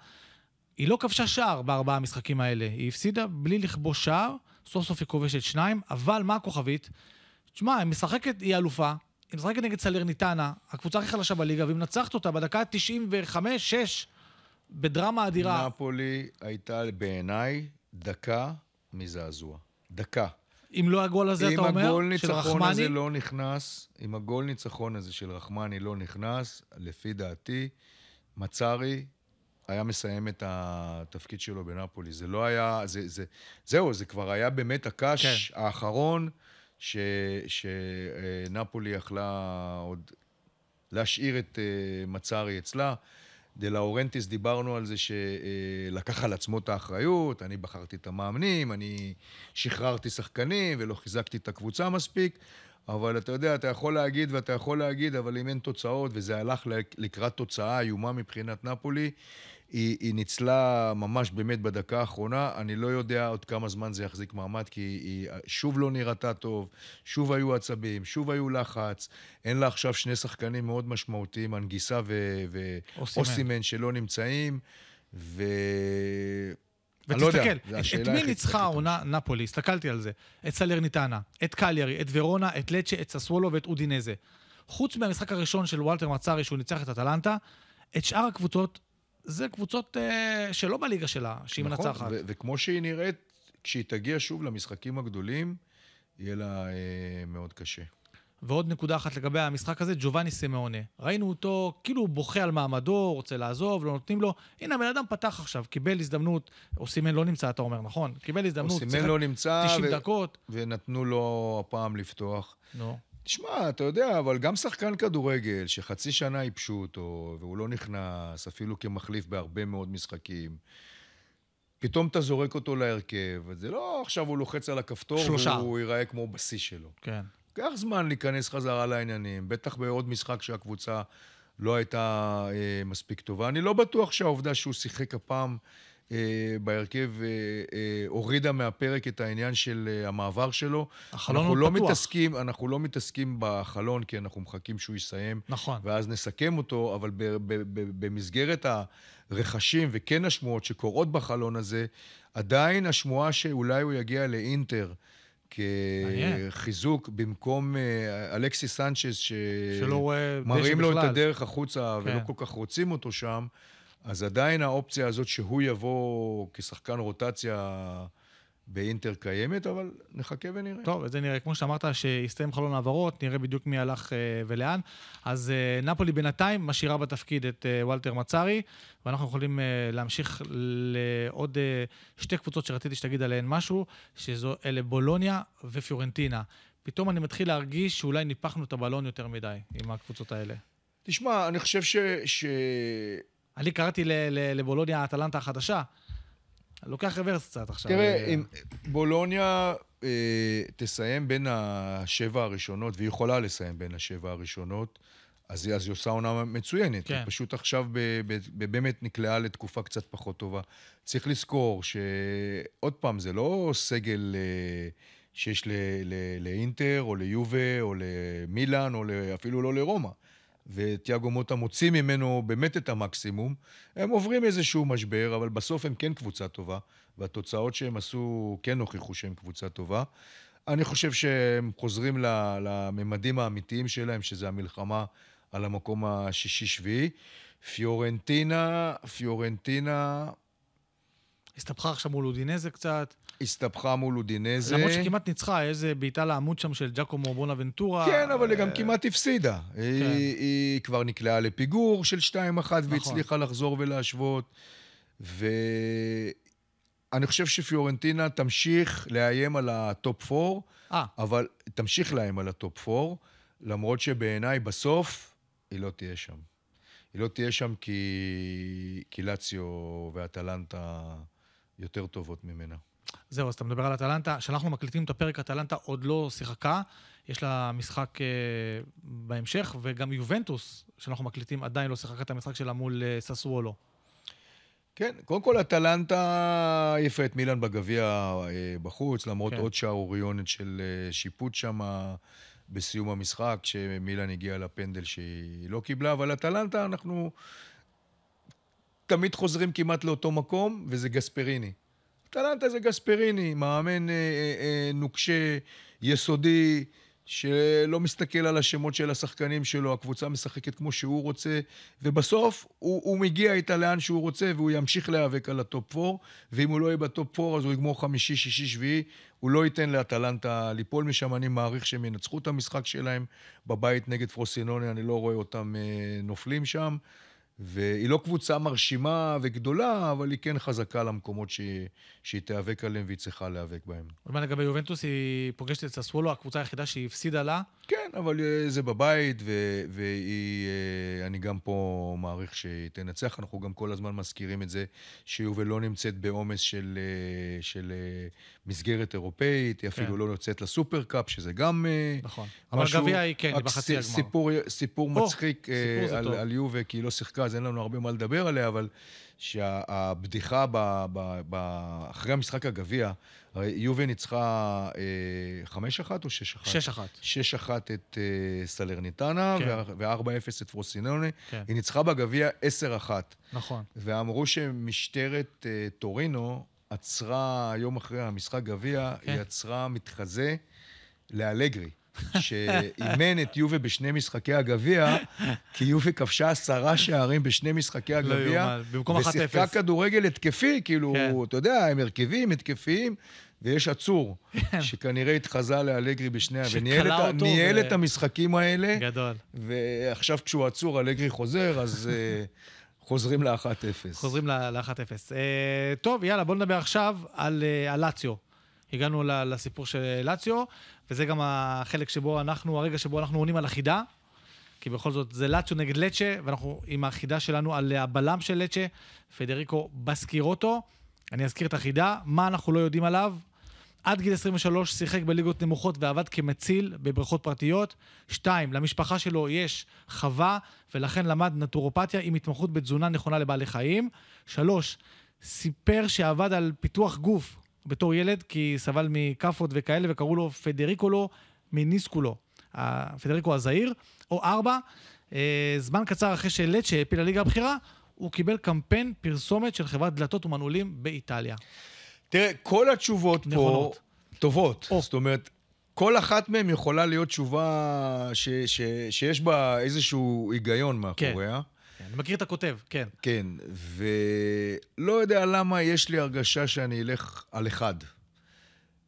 היא לא כבשה שער ב4 המשחקים האלה. היא הפסידה בלי לכבוש שער. סוף סוף היא כובשת 2, אבל מה הכוכבית? תשמע, היא משחקת, היא אלופה. היא משחקת נגד סלרניטנה, הקבוצה הכי חלשה בליגה, והיא מנצחת אותה בדקה 95-6. בדרמה אדירה. נאפולי הייתה בעיניי דקה מזעזוע. דקה. אם לא הגול הזה, אתה אומר, של רחמני? לא נכנס, אם הגול ניצחון הזה של רחמני לא נכנס, לפי דעתי, מצארי היה מסיים את התפקיד שלו בנאפולי. זה לא היה... זהו, זה כבר היה באמת הקש האחרון שנאפולי יכלה עוד להשאיר את מצארי אצלה. דלאורנטיס, דיברנו על זה שלקח על עצמו את האחריות, אני בחרתי את המאמנים, אני שחררתי שחקנים ולא חיזקתי את הקבוצה מספיק, אבל אתה יודע, אתה יכול להגיד, אבל אם אין תוצאות, וזה הלך לקראת תוצאה איומה מבחינת נאפולי, היא ניצלה ממש באמת בדקה האחרונה, אני לא יודע עוד כמה זמן זה יחזיק מעמד, כי היא שוב לא נראתה טוב, שוב היו עצבים, שוב היו לחץ, אין לה עכשיו שני שחקנים מאוד משמעותיים, הנגיסה ואוסימן שלא נמצאים, ותסתכל, את מי ניצחה העונה נאפולי, הסתכלתי על זה, את סלרניטנה, את קליארי, את ורונה, את לצ'ה, את ססוולו ואת אודינזה. חוץ מהמשחק הראשון של וואלטר מצארי, שהוא ניצח את אטלנטה, את שאר הקבוצות, זה קבוצות שלא בליגה שלה, שהיא מנצחת. נכון, וכמו שהיא נראית, כשהיא תגיע שוב למשחקים הגדולים, יהיה לה מאוד קשה. ועוד נקודה אחת לגבי המשחק הזה, ג'ובני סמאונה. ראינו אותו, כאילו הוא בוכה על מעמדו, רוצה לעזוב, לא נותנים לו. הנה, הבן אדם פתח עכשיו, קיבל הזדמנות, אוסימן לא נמצא, אתה אומר, נכון? קיבל הזדמנות, צריך 90 דקות. ונתנו לו הפעם לפתוח. נו. תשמע, אתה יודע, אבל גם שחקן כדורגל, שחצי שנה ייפשו אותו, והוא לא נכנס, אפילו כמחליף בהרבה מאוד משחקים, פתאום אתה זורק אותו להרכב, זה לא עכשיו הוא לוחץ על הכפתור, והוא ייראה כמו בסיס שלו. כן. כך זמן להיכנס חזרה לעניינים, בטח בעוד משחק שהקבוצה לא הייתה מספיק טובה. אני לא בטוח שהעובדה שהוא שיחק הפעם בהרכב הורידה מהפרק את העניין של המעבר שלו. החלון הוא לא פתוח. אנחנו לא מתעסקים בחלון, כי אנחנו מחכים שהוא יסיים, נכון. ואז נסכם אותו, אבל במסגרת הרכשים וכן השמועות שקורות בחלון הזה, עדיין השמועה שאולי הוא יגיע לאינטר, כחיזוק במקום אלכסי סנצ'ס, שמראים לו את הדרך החוצה ולא כל כך רוצים אותו שם, אז עדיין האופציה הזאת שהוא יבוא כשחקן רוטציה באינטר קיימת, אבל נחכה ונראה. טוב, זה נראה, כמו שאמרת, שהסתיים חלון העברות, נראה בדיוק מי הלך ולאן. אז נאפולי בינתיים משאירה בתפקיד את וואלטר מצארי, ואנחנו יכולים להמשיך לעוד שתי קבוצות שרציתי שתגיד עליהן משהו, שאלה בולוניה ופיורנטינה. פתאום אני מתחיל להרגיש שאולי ניפחנו את הבלון יותר מדי עם הקבוצות האלה. תשמע, אני חושב אני קראתי לבולוניה האטלנטה החדשה, לוקח רוורס קצת עכשיו. תראה, אם בולוניה תסיים בין השבע הראשונות, והיא יכולה לסיים בין השבע הראשונות, אז היא עושה עונה מצוינת. כן. היא פשוט עכשיו באמת נקלעה לתקופה קצת פחות טובה. צריך לזכור שעוד פעם, זה לא סגל שיש לאינטר, או ליובה, או למילן, או אפילו לא לרומא. ותיאגו מוטה מוציא ממנו באמת את המקסימום, הם עוברים איזשהו משבר, אבל בסוף הם כן קבוצה טובה, והתוצאות שהם עשו כן הוכיחו שהם קבוצה טובה. אני חושב שהם חוזרים לממדים האמיתיים שלהם, שזה המלחמה על המקום השישי-שביעי. פיורנטינה... הסתבכה עכשיו מול אודינזה קצת. הסתבכה מול אודינזה. למרות שכמעט ניצחה, איזה בעיטה לעמוד שם של ג'קומו בונאבנטורה. כן, אבל היא גם כמעט הפסידה. כן. היא כבר נקלעה לפיגור של 2-1, והצליחה לחזור ולהשוות. ואני חושב שפיורנטינה תמשיך לאיים על הטופ 4, אבל תמשיך לאיים על הטופ 4, למרות שבעיניי בסוף היא לא תהיה שם. היא לא תהיה שם כי לאציו ואטלנטה יותר טובות ממנה. זהו, אז אתה מדבר על אטלנטה, שאנחנו מקליטים את הפרק, אטלנטה עוד לא שיחקה, יש לה משחק בהמשך, וגם יובנטוס, שאנחנו מקליטים, עדיין לא שיחקה את המשחק שלה מול ססוולו. כן, קודם כל אטלנטה יפה את מילן בגביע בחוץ, למרות עוד שערוריונת של שיפוט שם, בסיום המשחק, שמילן הגיע לפנדל שהיא לא קיבלה, אבל אטלנטה אנחנו תמיד חוזרים כמעט לאותו מקום, וזה גספריני. אטלנטה זה גספריני, מאמן נוקשה, יסודי, שלא מסתכל על השמות של השחקנים שלו, הקבוצה משחקת כמו שהוא רוצה, ובסוף הוא מגיע איתה לאן שהוא רוצה, והוא ימשיך להיאבק על הטופ 4, ואם הוא לא יהיה בטופ 4, אז הוא יגמור 5, 6, 7, הוא לא ייתן לאטלנטה ליפול משם, אני מעריך שהם ינצחו את המשחק שלהם, בבית נגד פרוסינוני, אני לא רואה אותם נופלים שם, והיא לא קבוצה מרשימה וגדולה, אבל היא כן חזקה למקומות שהיא תיאבק עליהם והיא צריכה להיאבק בהם. ולמה לגבי יובנטוס, היא פוגשת את ססוולו, הקבוצה היחידה שהיא הפסידה לה, כן, אבל זה בבית, ואני גם פה מעריך שתנצח, אנחנו גם כל הזמן מזכירים את זה, שיובל לא נמצאת בעומס של מסגרת אירופאית, היא אפילו לא נמצאת לסופרקאפ, שזה גם נכון, אבל גביע היא כן, היא בחצי הגמר. סיפור מצחיק על יובה, כי היא לא שיחקה, אז אין לנו הרבה מה לדבר עליה, אבל שהבדיחה אחרי המשחק הגביע, יובה ניצחה 5-1 או 6-1? 6-1 את סלרניטנה, ו-4-0 את פרוסינונה. היא ניצחה בגביע 10-1. נכון. ואמרו שמשטרת טורינו עצרה, יום אחרי המשחק גביע, היא עצרה מתחזה לאלגרי. שאימן את יובה בשני משחקי הגביע, כי יובה כבשה 10 שערים בשני משחקי הגביע, ושיחקה כדורגל התקפי, כאילו, אתה יודע, הם הרכבים, התקפיים, ויש עצור, שכנראה התחזה לאלגרי בשניה, וניהל את המשחקים האלה, ועכשיו כשהוא עצור, אלגרי חוזר, אז חוזרים ל-1-0. חוזרים ל-1-0. טוב, יאללה, בוא נדבר עכשיו על לאציו. הגענו לסיפור של לאציו, וזה גם החלק שבו אנחנו, הרגע שבו אנחנו עונים על החידה, כי בכל זאת זה לאציו נגד לצ'ה, ואנחנו עם החידה שלנו על הבלם של לצ'ה, פדריקו בסקירוטו. אני אזכיר את החידה, מה אנחנו לא יודעים עליו. עד גיל 23 שיחק בליגות נמוכות ועבד כמציל בבריכות פרטיות. 2, למשפחה שלו יש חווה, ולכן למד נטורופתיה עם התמחות בתזונה נכונה לבעלי חיים. 3, סיפר שעבד על פיתוח גוף, בתור ילד, כי סבל מקפות וכאלה, וקראו לו פדריקולו מניסקולו, פדריקו הזעיר, או 4, זמן קצר אחרי שלצ'ה הפיל הליגה הבחירה, הוא קיבל קמפיין פרסומת של חברת דלתות ומנעולים באיטליה. תראה, כל התשובות פה טובות, זאת אומרת, כל אחת מהן יכולה להיות תשובה שיש בה איזשהו היגיון מאחוריה, אני מכיר את הכותב, כן. כן, ולא יודע למה יש לי הרגשה שאני אלך על 1,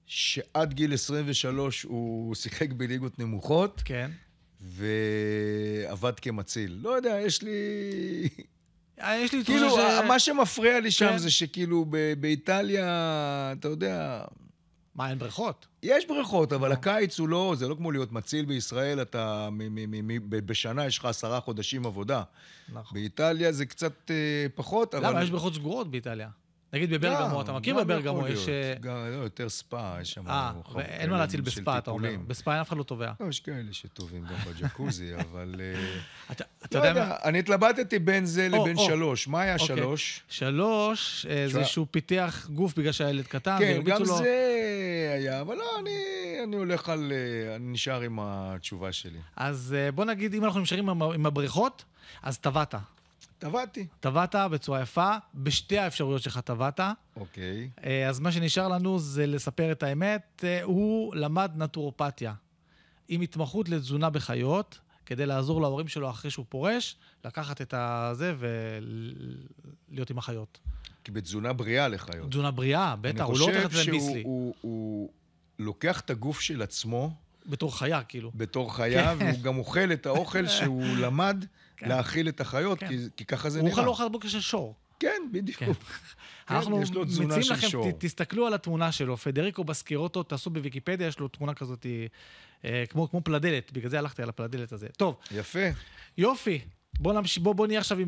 שעד גיל 23 הוא שיחק בליגות נמוכות, כן. ועבד כמציל. לא יודע, יש לי כאילו, מה שמפריע לי שם זה שכאילו באיטליה, אתה יודע... מה, אין בריכות? יש בריכות, אבל הקיץ הוא לא, זה לא כמו להיות מציל בישראל, אתה, בשנה יש לך 10 חודשים עבודה. נכון. באיטליה זה קצת פחות, אבל... למה, יש בריכות סגורות באיטליה? נגיד בברגמו, אתה מכיר בברגמו, יש... לא, יותר ספא, יש שם... אין מה להציל בספא, אתה אומר. בספא אין אף אחד לא טובע. לא, יש כאלה שטובים גם בג'קוזי, אבל... אתה יודע... אני התלבטתי בין זה לבין 3. מה היה 3? 3 זה שהוא פיתח גוף בגלל שהילד קטן, והרביצו לו... כן, גם זה היה, אבל לא, אני הולך על... אני נשאר עם התשובה שלי. אז בוא נגיד, אם אנחנו נשארים עם הבריכות, אז טבעת. טבעת בצורה יפה, בשתי האפשרויות שלך טבעת. אוקיי. אז מה שנשאר לנו זה לספר את האמת, הוא למד נטורופתיה, עם התמחות לתזונה בחיות, כדי לעזור להורים שלו אחרי שהוא פורש, לקחת את זה ולהיות עם החיות. כי בתזונה בריאה לחיות. תזונה בריאה, בטח, הוא לא הולך את זה ביסלי. אני חושב שהוא לוקח את הגוף של עצמו, בתור חיה, כאילו. בתור חיה, והוא גם אוכל את האוכל שהוא למד להאכיל את החיות, כי ככה זה נראה. הוא אוכל אוכל בוקר של שור. כן, בדיוק. אנחנו מציעים לכם, תסתכלו על התמונה שלו, פדריקו בסקירוטו, תעשו בוויקיפדיה, יש לו תמונה כזאת, כמו פלדלת, בגלל זה הלכתי על הפלדלת הזה. טוב. יפה. יופי. בוא נהיה עכשיו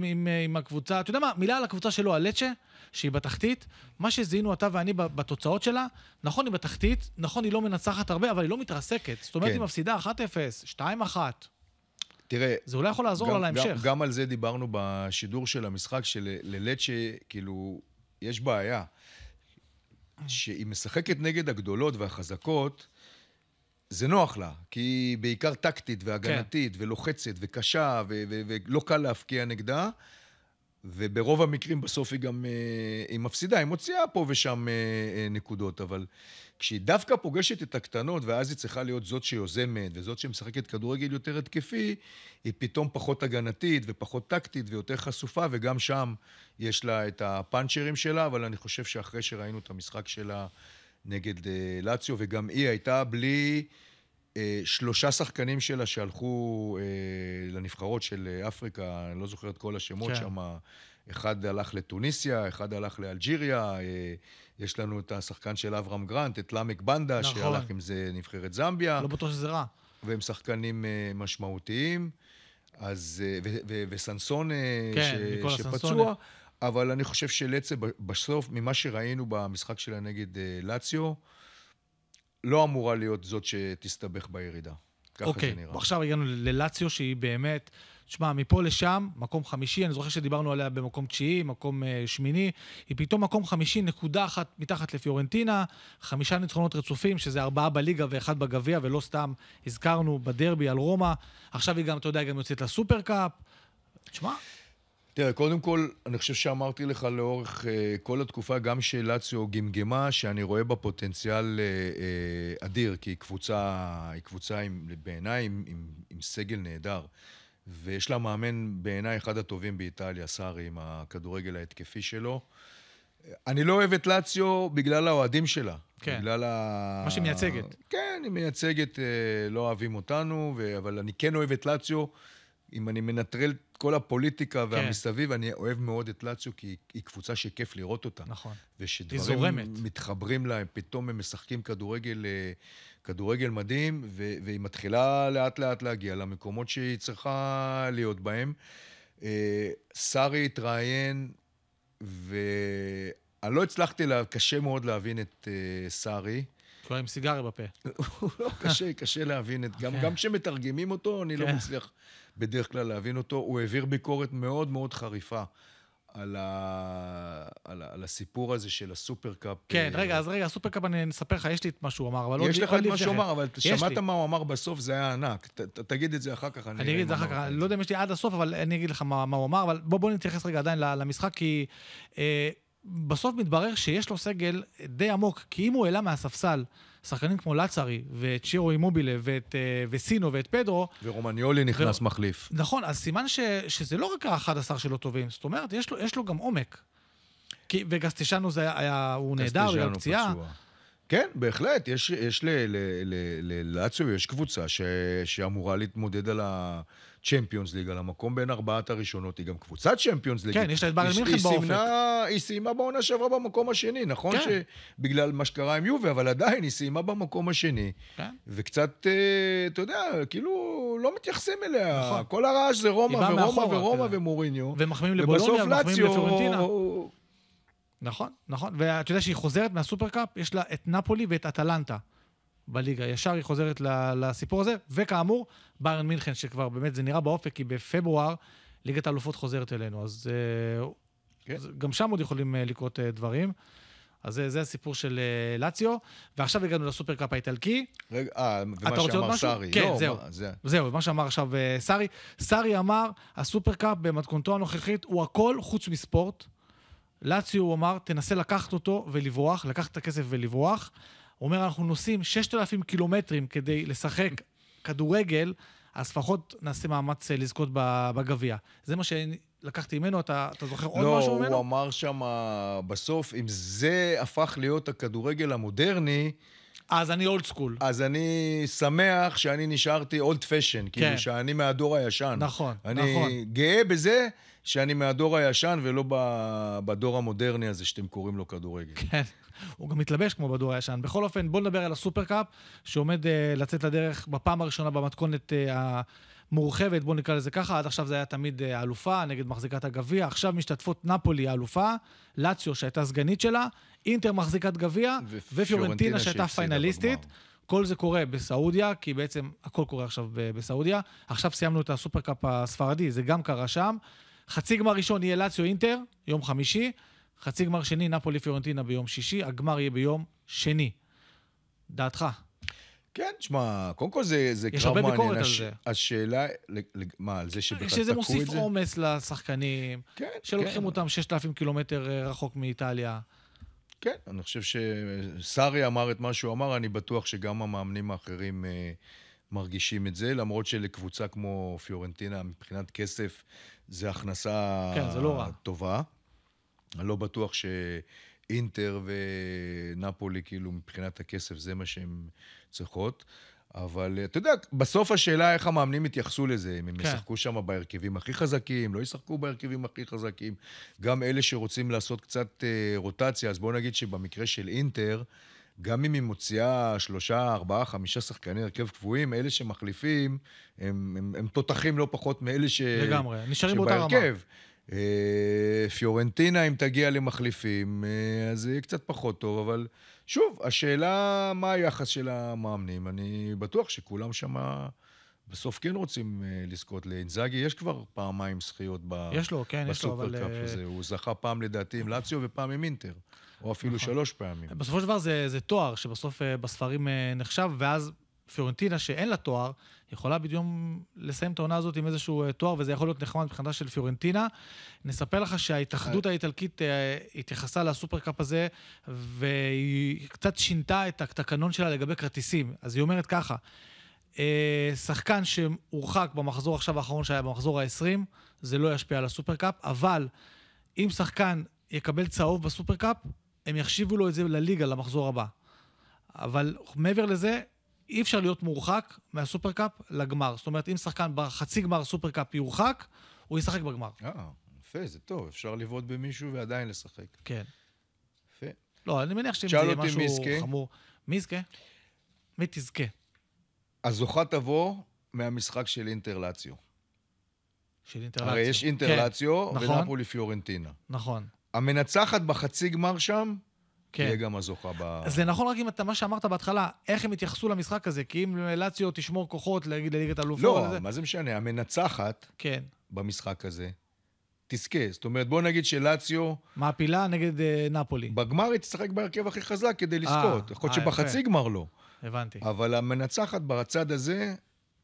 עם הקבוצה, אתה יודע מה, מילה על הקבוצה שלו, הלצ'ה, שהיא בתחתית, מה שזיהינו אתה ואני בתוצאות שלה, נכון היא בתחתית, נכון היא לא מנצחת הרבה, אבל היא לא מתרסקת, זאת אומרת היא מפסידה 1-0, 2-1, תראה, זה אולי יכול לעזור לה להמשך. גם על זה דיברנו בשידור של המשחק, שללצ'ה, כאילו, יש בעיה, שהיא משחקת נגד הגדולות והחזקות, זה נוח לה, כי היא בעיקר טקטית והגנתית ולוחצת וקשה ולא קל להפקיע נגדה, וברוב המקרים בסוף היא גם, היא מפסידה, היא מוציאה פה ושם נקודות, אבל כשהיא דווקא פוגשת את הקטנות, ואז היא צריכה להיות זאת שיוזמת, וזאת שמשחקת כדורגל יותר התקפי, היא פתאום פחות הגנתית ופחות טקטית ויותר חשופה, וגם שם יש לה את הפאנצ'רים שלה, אבל אני חושב שאחרי שראינו את המשחק שלה, נגד לאציו, וגם היא הייתה בלי 3 שחקנים שלה שהלכו לנבחרות של אפריקה, אני לא זוכר את כל השמות שם, אחד הלך לטוניסיה, אחד הלך לאלג'יריה, יש לנו את השחקן של אברהם גרנט, את למק בנדה, שהלך עם זה נבחרת זמביה. לא בטוח שזה רע. והם שחקנים משמעותיים, אז, וסנסון שפצוע, אבל אני חושב שלצ'ה בסוף, ממה שראינו במשחק שלה נגד לאציו, לא אמורה להיות זאת שתסתבך בירידה. ככה זה נראה. עכשיו הגענו ללאציו, שהיא באמת, תשמע, מפה לשם, מקום חמישי, אני זוכר שדיברנו עליה במקום תשיעי, מקום שמיני, היא פתאום מקום חמישי, נקודה אחת מתחת לפיורנטינה, 5 ניצחונות רצופים, שזה 4 בליגה ו1 בגביע, ולא סתם הזכרנו בדרבי על רומא, עכשיו היא גם, אתה יודע, גם יוצאת לסופרקאפ, תשמע. תראה, קודם כל, אני חושב שאמרתי לך לאורך כל התקופה, גם שלאציו גמגמה, שאני רואה בה פוטנציאל אדיר, כי היא קבוצה בעיניי עם סגל נהדר, ויש לה מאמן בעיניי אחד הטובים באיטליה, סארי, עם הכדורגל ההתקפי שלו. אני לא אוהב את לאציו בגלל האוהדים שלה. כן. בגלל מה שהיא מייצגת. כן, היא מייצגת, לא אוהבים אותנו, אבל אני כן אוהב את לאציו, אם אני מנטרל את כל הפוליטיקה והמסביב, אני אוהב מאוד את לאציו, כי היא קבוצה שכיף לראות אותה. נכון. ושדברים מתחברים לה, פתאום הם משחקים כדורגל מדהים, והיא מתחילה לאט לאט להגיע למקומות שהיא צריכה להיות בהם. סארי התראיין, ואני לא הצלחתי, קשה מאוד להבין את סארי. כבר עם סיגריה בפה. קשה להבין את, גם כשמתרגמים אותו, אני לא מצליח בדרך כלל להבין אותו. הוא העביר ביקורת מאוד מאוד חריפה על הסיפור הזה של הסופרקאפ. כן, רגע, אז רגע, הסופרקאפ, אני אספר לך, יש לי את מה שהוא אמר, אבל... יש לך את מה שהוא אמר, אבל שמעת מה הוא אמר בסוף, זה היה ענק. תגיד את זה אחר כך, אני אגיד את זה אחר כך. לא יודע אם יש לי עד הסוף, אבל אני אגיד לך מה הוא אמר, אבל בוא נתייחס רגע עדיין למשחק, כי... בסוף מתברר שיש לו סגל די עמוק, כי אם הוא העלה מהספסל, שחקנים כמו לצ'רי, ואת ג'ירו אימובילה, וסינו, ואת פדרו... ורומניולי נכנס מחליף. נכון, אז סימן שזה לא רק ה-11 שלו טובים, זאת אומרת, יש לו גם עומק. וגסטישנו הוא נהדר, הוא על פציעה. כן, בהחלט, יש ללאציו, יש קבוצה שאמורה להתמודד על הצ'מפיונס ליג, על המקום בין 4 הראשונות, היא גם קבוצת צ'מפיונס ליג. כן, יש לה את בארל מינכן באופק. היא סיימה בעונה שעברה במקום השני, נכון שבגלל מה שקרה עם יובה, אבל עדיין היא סיימה במקום השני, וקצת, אתה יודע, כאילו לא מתייחסים אליה, כל הרעש זה רומא ורומא ורומא ומוריניו. ומחמיאים לבולוניה, ומחמיאים לפיורנטינה. נכון, נכון, ואת יודע שהיא חוזרת מהסופרקאפ, יש לה את נאפולי ואת אטלנטה בליגה, ישר היא חוזרת לסיפור הזה, וכאמור, ביירן מינכן, שכבר באמת זה נראה באופק, כי בפברואר ליגת האלופות חוזרת אלינו, אז גם שם עוד יכולים לקרות דברים, אז זה הסיפור של לאציו, ועכשיו הגענו לסופרקאפ האיטלקי. רגע, ומה שאמר סארי. כן, זהו, מה שאמר עכשיו סארי. סארי אמר, הסופרקאפ במתכונתו הנוכחית הוא הכל חוץ מספורט, לאציו, הוא אמר, תנסה לקחת אותו ולברוח, לקחת את הכסף ולברוח. הוא אומר, אנחנו נוסעים 6,000 קילומטרים כדי לשחק כדורגל, אז פחות נעשה מאמץ לזכות בגביע. זה מה שלקחתי ממנו, אתה זוכר עוד משהו ממנו? לא, הוא אמר שם בסוף, אם זה הפך להיות הכדורגל המודרני, אז אני אולד סקול. אז אני שמח שאני נשארתי אולד פשן, כאילו שאני מהדור הישן. נכון, נכון. אני גאה בזה שאני מהדור הישן ולא בדור המודרני הזה שאתם קוראים לו כדורגל. כן, הוא גם מתלבש כמו בדור הישן. בכל אופן, בוא נדבר על הסופרקאפ, שעומד לצאת לדרך בפעם הראשונה במתכונת המורחבת, בוא נקרא לזה ככה, עד עכשיו זה היה תמיד האלופה נגד מחזיקת הגביע, עכשיו משתתפות נאפולי האלופה, לאציו שהייתה סגנית שלה, אינטר מחזיקת גביע, ופיורנטינה שהייתה פיינליסטית. כל זה קורה בסעודיה, כי בעצם הכל קורה עכשיו בסעודיה. עכשיו סיימנו את הסופרקאפ הספרדי, זה גם קרה שם. חצי גמר ראשון יהיה לאציו אינטר, יום חמישי, חצי גמר שני נאפולי פיורנטינה ביום שישי, הגמר יהיה ביום שני. דעתך? כן, תשמע, קודם כל זה קרב מעניין. השאלה, מה, על זה שבכלל תקעו את זה? שזה מוסיף עומס לשחקנים, שלוקחים אותם 6,000 קילומטר רחוק מאיטליה. כן, אני חושב שסארי אמר את מה שהוא אמר, אני בטוח שגם המאמנים האחרים מרגישים את זה, למרות שלקבוצה כמו פיורנטינה, מבחינת כסף, זה הכנסה טובה. אני לא בטוח שאינטר ונאפולי, כאילו, מבחינת הכסף, זה מה שהם צריכות. אבל, אתה יודע, בסוף השאלה איך המאמנים התייחסו לזה, אם הם ישחקו שם בהרכבים הכי חזקים, לא ישחקו בהרכבים הכי חזקים, גם אלה שרוצים לעשות קצת רוטציה, אז בואו נגיד שבמקרה של אינטר, גם אם היא מוציאה 3, 4, 5 שחקני הרכב קבועים, אלה שמחליפים, הם תותחים לא פחות מאלה לגמרי, נשארים באותה רמה. פיורנטינה, אם תגיע למחליפים, אז זה יהיה קצת פחות טוב, אבל שוב, השאלה מה היחס של המאמנים, אני בטוח שכולם שמה בסוף כן רוצים לזכות לאינזאגי, יש כבר פעמיים זכיות בסופרקאפ הזה, הוא זכה פעם לדעתי עם לאציו ופעם עם אינטר, או אפילו 3 פעמים. בסופו של דבר זה תואר שבסוף בספרים נחשב, ואז פיורנטינה שאין לה תואר, יכולה ביום לסיים את העונה הזאת עם איזשהו תואר, וזה יכול להיות נחמד מבחינתה של פיורנטינה. נספר לך שההתאחדות האיטלקית התייחסה לסופרקאפ הזה, והיא קצת שינתה את התקנון שלה לגבי כרטיסים. אז היא אומרת ככה, שחקן שהורחק במחזור עכשיו האחרון שהיה במחזור ה-20, זה לא ישפיע על הסופרקאפ, אבל אם שחקן יקבל צהוב בסופרקאפ, הם יחשיבו לו את זה לליגה, למחזור הבא. אבל מעבר לזה, אי אפשר להיות מורחק מהסופרקאפ לגמר. זאת אומרת, אם שחקן בחצי גמר סופרקאפ יורחק, הוא ישחק בגמר. יפה, זה טוב. אפשר לבעוט במישהו ועדיין לשחק. כן. יפה. לא, אני מניח שאם זה יהיה משהו חמור. מי יזכה? מי תזכה? הזוכה תבוא מהמשחק של אינטרלציו. של אינטרלציו. הרי יש אינטרלציו ונאפולי פיורנטינה. נכון. המנצחת בחצי גמר שם, יהיה גם הזוכה ב... זה נכון רק אם אתה, מה שאמרת בהתחלה, איך הם התייחסו למשחק הזה, כי אם לאציו תשמור כוחות להגיד לליגת האלופות... לא, מה זה משנה, המנצחת במשחק הזה, תזכה. זאת אומרת, בוא נגיד שלאציו... מעפילה נגד נאפולי. בגמר היא תשחק בהרכב הכי חזק כדי לזכות, יכול שבחצי גמר לא. הבנתי. אבל המנצחת בצד הזה,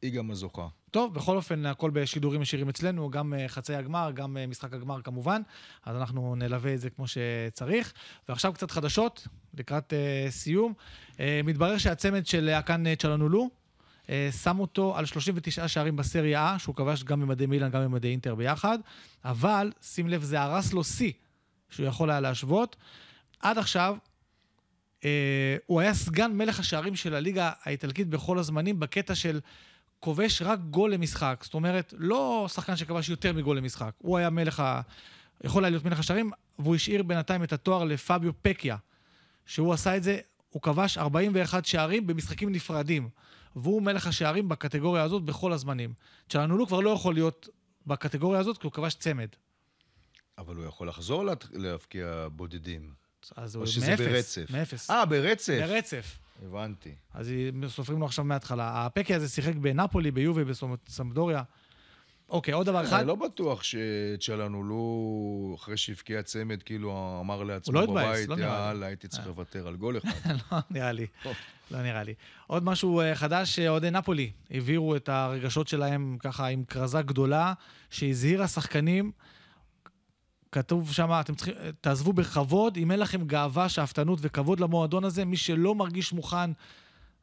היא גם הזוכה. טוב, בכל אופן, הכל בשידורים ישירים אצלנו, גם חצי הגמר, גם משחק הגמר כמובן, אז אנחנו נלווה את זה כמו שצריך, ועכשיו קצת חדשות, לקראת סיום, מתברר שהצמד של הקאן צ'לנולו, שם אותו על 39 שערים בסריה A, שהוא כבש גם במדי מילן, גם במדי אינטר ביחד, אבל, שים לב, זה הרס לו C, שהוא יכול היה להשוות, עד עכשיו, הוא היה סגן מלך השערים של הליגה האיטלקית בכל הזמנים, בקטע של כובש רק גול למשחק, זאת אומרת, לא שחקן שכבש יותר מגול למשחק, הוא היה מלך, יכול היה להיות מלך השערים, והוא השאיר בינתיים את התואר לפאביו פקיה, שהוא עשה את זה, הוא כבש 41 שערים במשחקים נפרדים, והוא מלך השערים בקטגוריה הזאת בכל הזמנים. צ'לנולו כבר לא יכול להיות בקטגוריה הזאת, כי הוא כבש צמד. אבל הוא יכול לחזור להפקיע בודדים. אז הוא מאפס. ברצף. ברצף. הבנתי. אז סופרים לו עכשיו מההתחלה. הפקי הזה שיחק בנאפולי, ביובי, בסמדוריה. אוקיי, עוד דבר אחד. אני לא בטוח שצ'לנולו, אחרי שהפקיע צמד, כאילו אמר לעצמו בבית, יאללה, הייתי צריך לוותר על גול אחד. לא נראה לי. עוד משהו חדש, אוהדי נאפולי הבהירו את הרגשות שלהם ככה עם קרזה גדולה, שהזהירה שחקנים, כתוב שם, אתם צריכים, תעזבו בכבוד, אם אין לכם גאווה, שאפתנות וכבוד למועדון הזה, מי שלא מרגיש מוכן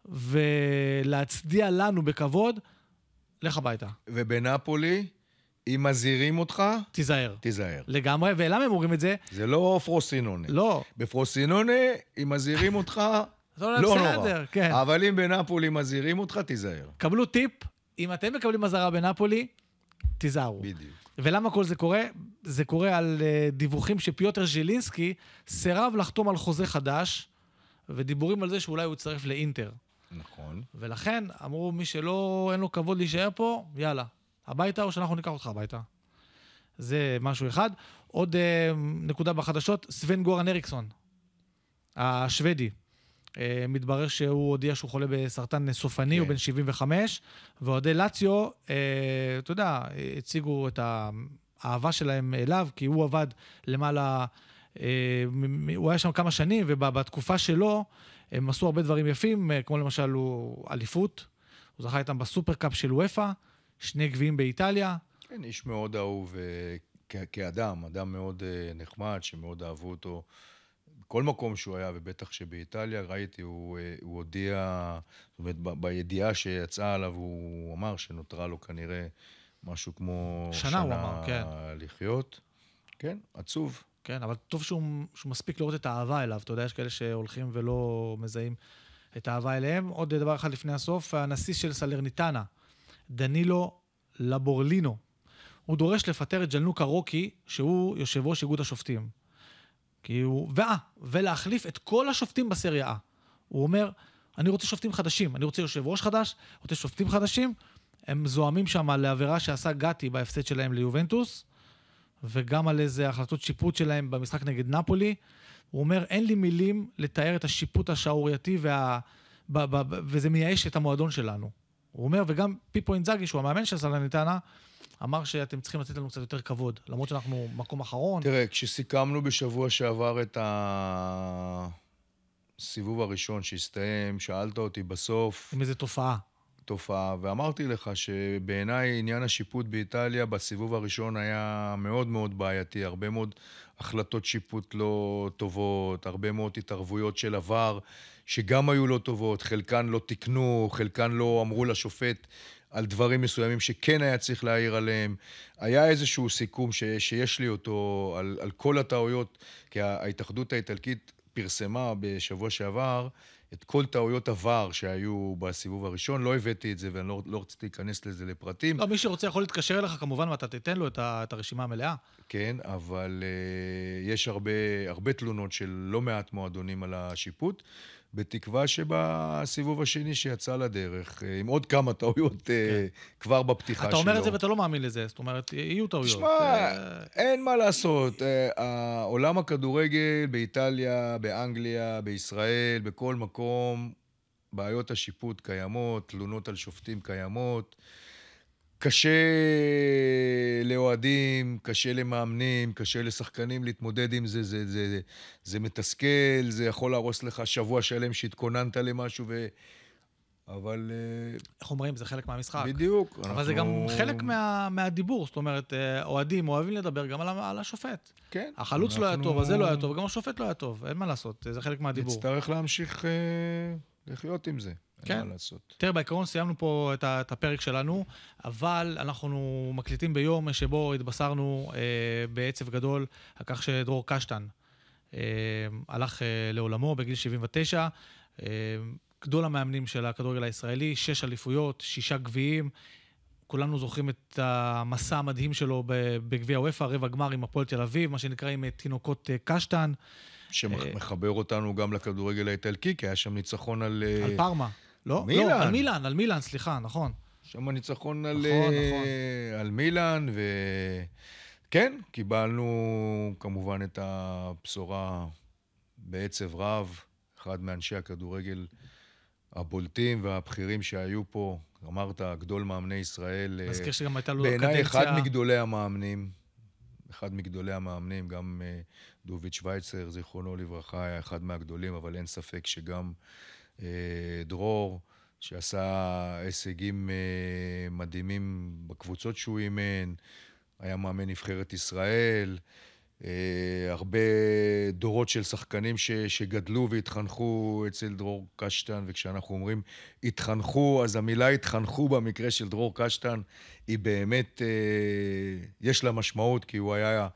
ולהצדיע לנו בכבוד, לך הביתה. ובנאפולי, אם מזהירים אותך, תיזהר. לגמרי, ואלם הם אומרים את זה. זה לא פרוסינונה. לא. בפרוסינונה, אם מזהירים אותך, לא נורא. כן. אבל אם בנאפולי מזהירים אותך, תיזהר. קבלו טיפ, אם אתם מקבלים מזהרה בנאפולי, תיזהרו. בדיוק. ולמה כל זה קורה? זה קורה על דיווחים שפיוטר ז'לינסקי סירב לחתום על חוזה חדש, ודיבורים על זה שאולי הוא יצטרף לאינטר. נכון. ולכן אמרו, מי שלא, אין לו כבוד להישאר פה, יאללה, הביתה או שאנחנו ניקח אותך הביתה. זה משהו אחד. עוד נקודה בחדשות, סוון גורן אריקסון, השוודי, מתברר שהוא הודיע שהוא חולה בסרטן סופני, הוא בן 75, ועודי לאציו, אתה יודע, הציגו את האהבה שלהם אליו, כי הוא עבד למעלה, הוא היה שם כמה שנים, ובתקופה שלו הם עשו הרבה דברים יפים, כמו למשל הוא אליפות, הוא זכה איתם בסופרקאפ של וופא, 2 גביעים באיטליה. כן, איש מאוד אהוב כאדם, אדם מאוד נחמד, שמאוד אהבו אותו, כל מקום שהוא היה, ובטח שבאיטליה, ראיתי, הוא הודיע, זאת אומרת, בידיעה שיצאה עליו, הוא אמר שנותרה לו כנראה משהו כמו שנה הוא אמר, כן. לחיות. כן, עצוב. כן, אבל טוב שהוא מספיק לראות את האהבה אליו. אתה יודע, יש כאלה שהולכים ולא מזהים את האהבה אליהם. עוד דבר אחד לפני הסוף, הנשיא של סלרניטנה, דנילו לבורלינו, הוא דורש לפטר את ג'לנוקה רוקי, שהוא יושב ראש איגוד השופטים. ולהחליף את כל השופטים בסריה A. הוא אומר, אני רוצה שופטים חדשים, אני רוצה יושב ראש חדש, רוצה שופטים חדשים, הם זוהמים שם על העבירה שעשה גאטי בהפסד שלהם ליובנטוס, וגם על איזה החלטות שיפוט שלהם במשחק נגד נאפולי, הוא אומר, אין לי מילים לתאר את השיפוט השעורייתי, וזה מייאש את המועדון שלנו. הוא אומר, וגם פיפו אינזאגי, שהוא המאמן של סלרניטנה, אמר שאתם צריכים לתת לנו קצת יותר כבוד, למרות שאנחנו מקום אחרון. תראה, כשסיכמנו בשבוע שעבר את הסיבוב הראשון שהסתיים, שאלת אותי בסוף... עם איזו תופעה. תופעה, ואמרתי לך שבעיניי עניין השיפוט באיטליה בסיבוב הראשון היה מאוד מאוד בעייתי, הרבה מאוד החלטות שיפוט לא טובות, הרבה מאוד התערבויות של עבר שגם היו לא טובות, חלקן לא תקנו, חלקן לא אמרו לשופט על דברים מסוימים שכן היה צריך להעיר עליהם. היה איזשהו סיכום שיש לי אותו על כל הטעויות, כי ההתאחדות האיטלקית פרסמה בשבוע שעבר, את כל טעויות עבר שהיו בסיבוב הראשון, לא הבאתי את זה, ואני לא רציתי להיכנס לזה לפרטים. לא, מי שרוצה יכול להתקשר אליך, כמובן, ואתה תיתן לו את הרשימה המלאה. כן, אבל יש הרבה תלונות של לא מעט מועדונים על השיפוט, בתקווה שבסיבוב השני שיצא לדרך, עם עוד כמה טעויות כבר בפתיחה שלו. אתה אומר את זה ואתה לא מאמין לזה, זאת אומרת, יהיו טעויות. תשמע, אין מה לעשות. העולם הכדורגל באיטליה, באנגליה, בישראל, בכל מקום, בעיות השיפוט קיימות, תלונות על שופטים קיימות, קשה לאוהדים, קשה למאמנים, קשה לשחקנים להתמודד עם זה, זה מתסכל, זה יכול להרוס לך שבוע שלם שהתכוננת למשהו, אבל... איך אומרים, זה חלק מהמשחק. בדיוק. אבל זה גם חלק מהדיבור, זאת אומרת, אוהדים אוהבים לדבר גם על השופט. כן. החלוץ לא היה טוב, אז זה לא היה טוב, גם השופט לא היה טוב, אין מה לעשות, זה חלק מהדיבור. נצטרך להמשיך לחיות עם זה. כן, תראה, בעיקרון סיימנו פה את הפרק שלנו, אבל אנחנו מקליטים ביום שבו התבשרנו בעצב גדול, כך שדרור קשטן הלך לעולמו בגיל 79, גדול המאמנים של הכדורגל הישראלי, 6 אליפויות, 6 גביעים, כולנו זוכרים את המסע המדהים שלו בגביע הוופא, רבע גמר עם הפועל תל אביב, מה שנקרא עם תינוקות קשטן, שמחבר אותנו גם לכדורגל האיטלקי, כי היה שם ניצחון על... על פרמה. לא, על מילן, על מילן, סליחה, נכון. שם הניצחון על מילן, וכן, קיבלנו כמובן את הבשורה בעצב רב, אחד מאנשי הכדורגל הבולטים והבכירים שהיו פה, אמרת, גדול מאמני ישראל. מזכיר שגם הייתה לו קדנציה... בעיניי אחד מגדולי המאמנים. אחד מגדולי המאמנים, גם דוביד שווייצר, זיכרונו לברכה, היה אחד מהגדולים, אבל אין ספק שגם דרור, שעשה הישגים מדהימים בקבוצות שהוא אימן, היה מאמן נבחרת ישראל, הרבה דורות של שחקנים שגדלו והתחנכו אצל דרור קשטן, וכשאנחנו אומרים התחנכו, אז המילה התחנכו במקרה של דרור קשטן היא באמת, יש לה משמעות, כי הוא היה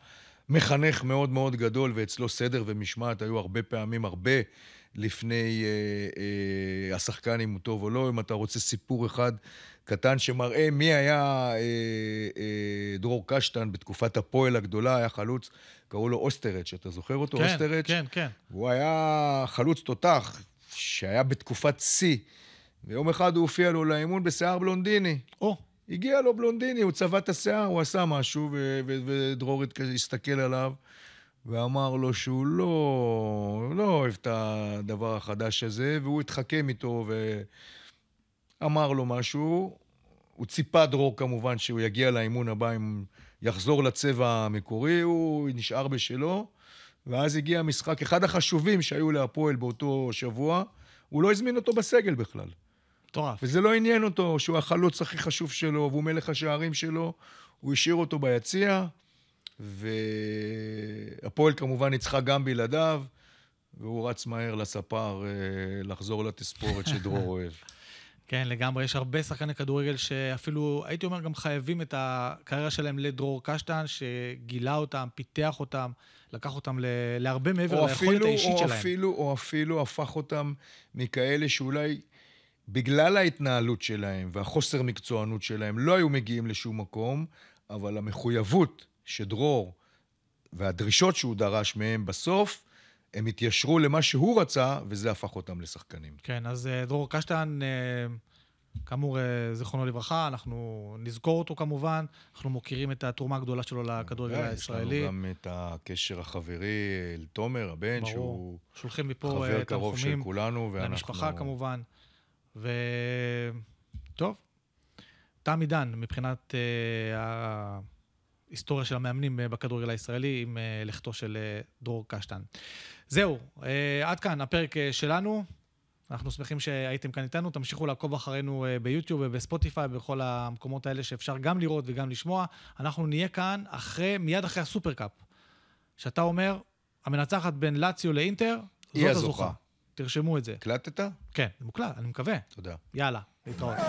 מחנך מאוד מאוד גדול, ואצלו סדר ומשמעת היו הרבה פעמים, הרבה לפני השחקן אם הוא טוב או לא. אם אתה רוצה סיפור אחד קטן שמראה מי היה דרור קשטן בתקופת הפועל הגדולה, היה חלוץ, קראו לו אוסטרץ', אתה זוכר אותו? כן, אוסטרץ'? כן, כן. הוא היה חלוץ תותח, שהיה בתקופת C, ויום אחד הוא הופיע לו לאימון בשיער בלונדיני. הגיע לו בלונדיני, הוא צבע את השיער, הוא עשה משהו, ודרור הסתכל עליו, ואמר לו שהוא לא אוהב את הדבר החדש הזה, והוא התחכם איתו, אמר לו משהו, הוא ציפה דרור כמובן שהוא יגיע לאימון הבא, אם יחזור לצבע המקורי, הוא נשאר בשלו, ואז הגיע המשחק, אחד החשובים שהיו להפועל באותו שבוע, הוא לא הזמין אותו בסגל בכלל. טוב. וזה לא עניין אותו, שהוא החלוץ הכי חשוב שלו, והוא מלך השערים שלו, הוא השאיר אותו ביציע, והפועל כמובן ניצחה גם בלעדיו, והוא רץ מהר לספר, לחזור לתספורת שדרור אוהב. כן, לגמרי, יש הרבה שחקני כדורגל שאפילו, הייתי אומר, גם חייבים את הקריירה שלהם לדרור קשטן, שגילה אותם, פיתח אותם, לקח אותם להרבה מעבר ליכולת האישית שלהם. או אפילו הפך אותם מכאלה שאולי בגלל ההתנהלות שלהם והחוסר מקצוענות שלהם לא היו מגיעים לשום מקום, אבל המחויבות שדרור והדרישות שהוא דרש מהם בסוף, הם התיישרו למה שהוא רצה, וזה הפך אותם לשחקנים. כן, אז דרור קשטן, כאמור, זכרונו לברכה, אנחנו נזכור אותו כמובן, אנחנו מוכירים את התרומה הגדולה שלו לכדורגל הישראלי. יש לנו גם את הקשר החברי אל תומר, הבן, שהוא חבר קרוב של כולנו, למשפחה כמובן. וטוב, תם עידן מבחינת ההיסטוריה של המאמנים בכדורגל הישראלי עם לכתו של דרור קשטן. זהו, עד כאן הפרק שלנו. אנחנו שמחים שהייתם כאן איתנו, תמשיכו לעקוב אחרינו ביוטיוב ובספוטיפיי, בכל המקומות האלה שאפשר גם לראות וגם לשמוע. אנחנו נהיה כאן מיד אחרי הסופרקאפ, שאתה אומר, המנצחת בין לאציו לאינטר, זאת הזוכה. תרשמו את זה. הקלטת? כן, מוקלט, אני מקווה. תודה. יאללה, להתראות.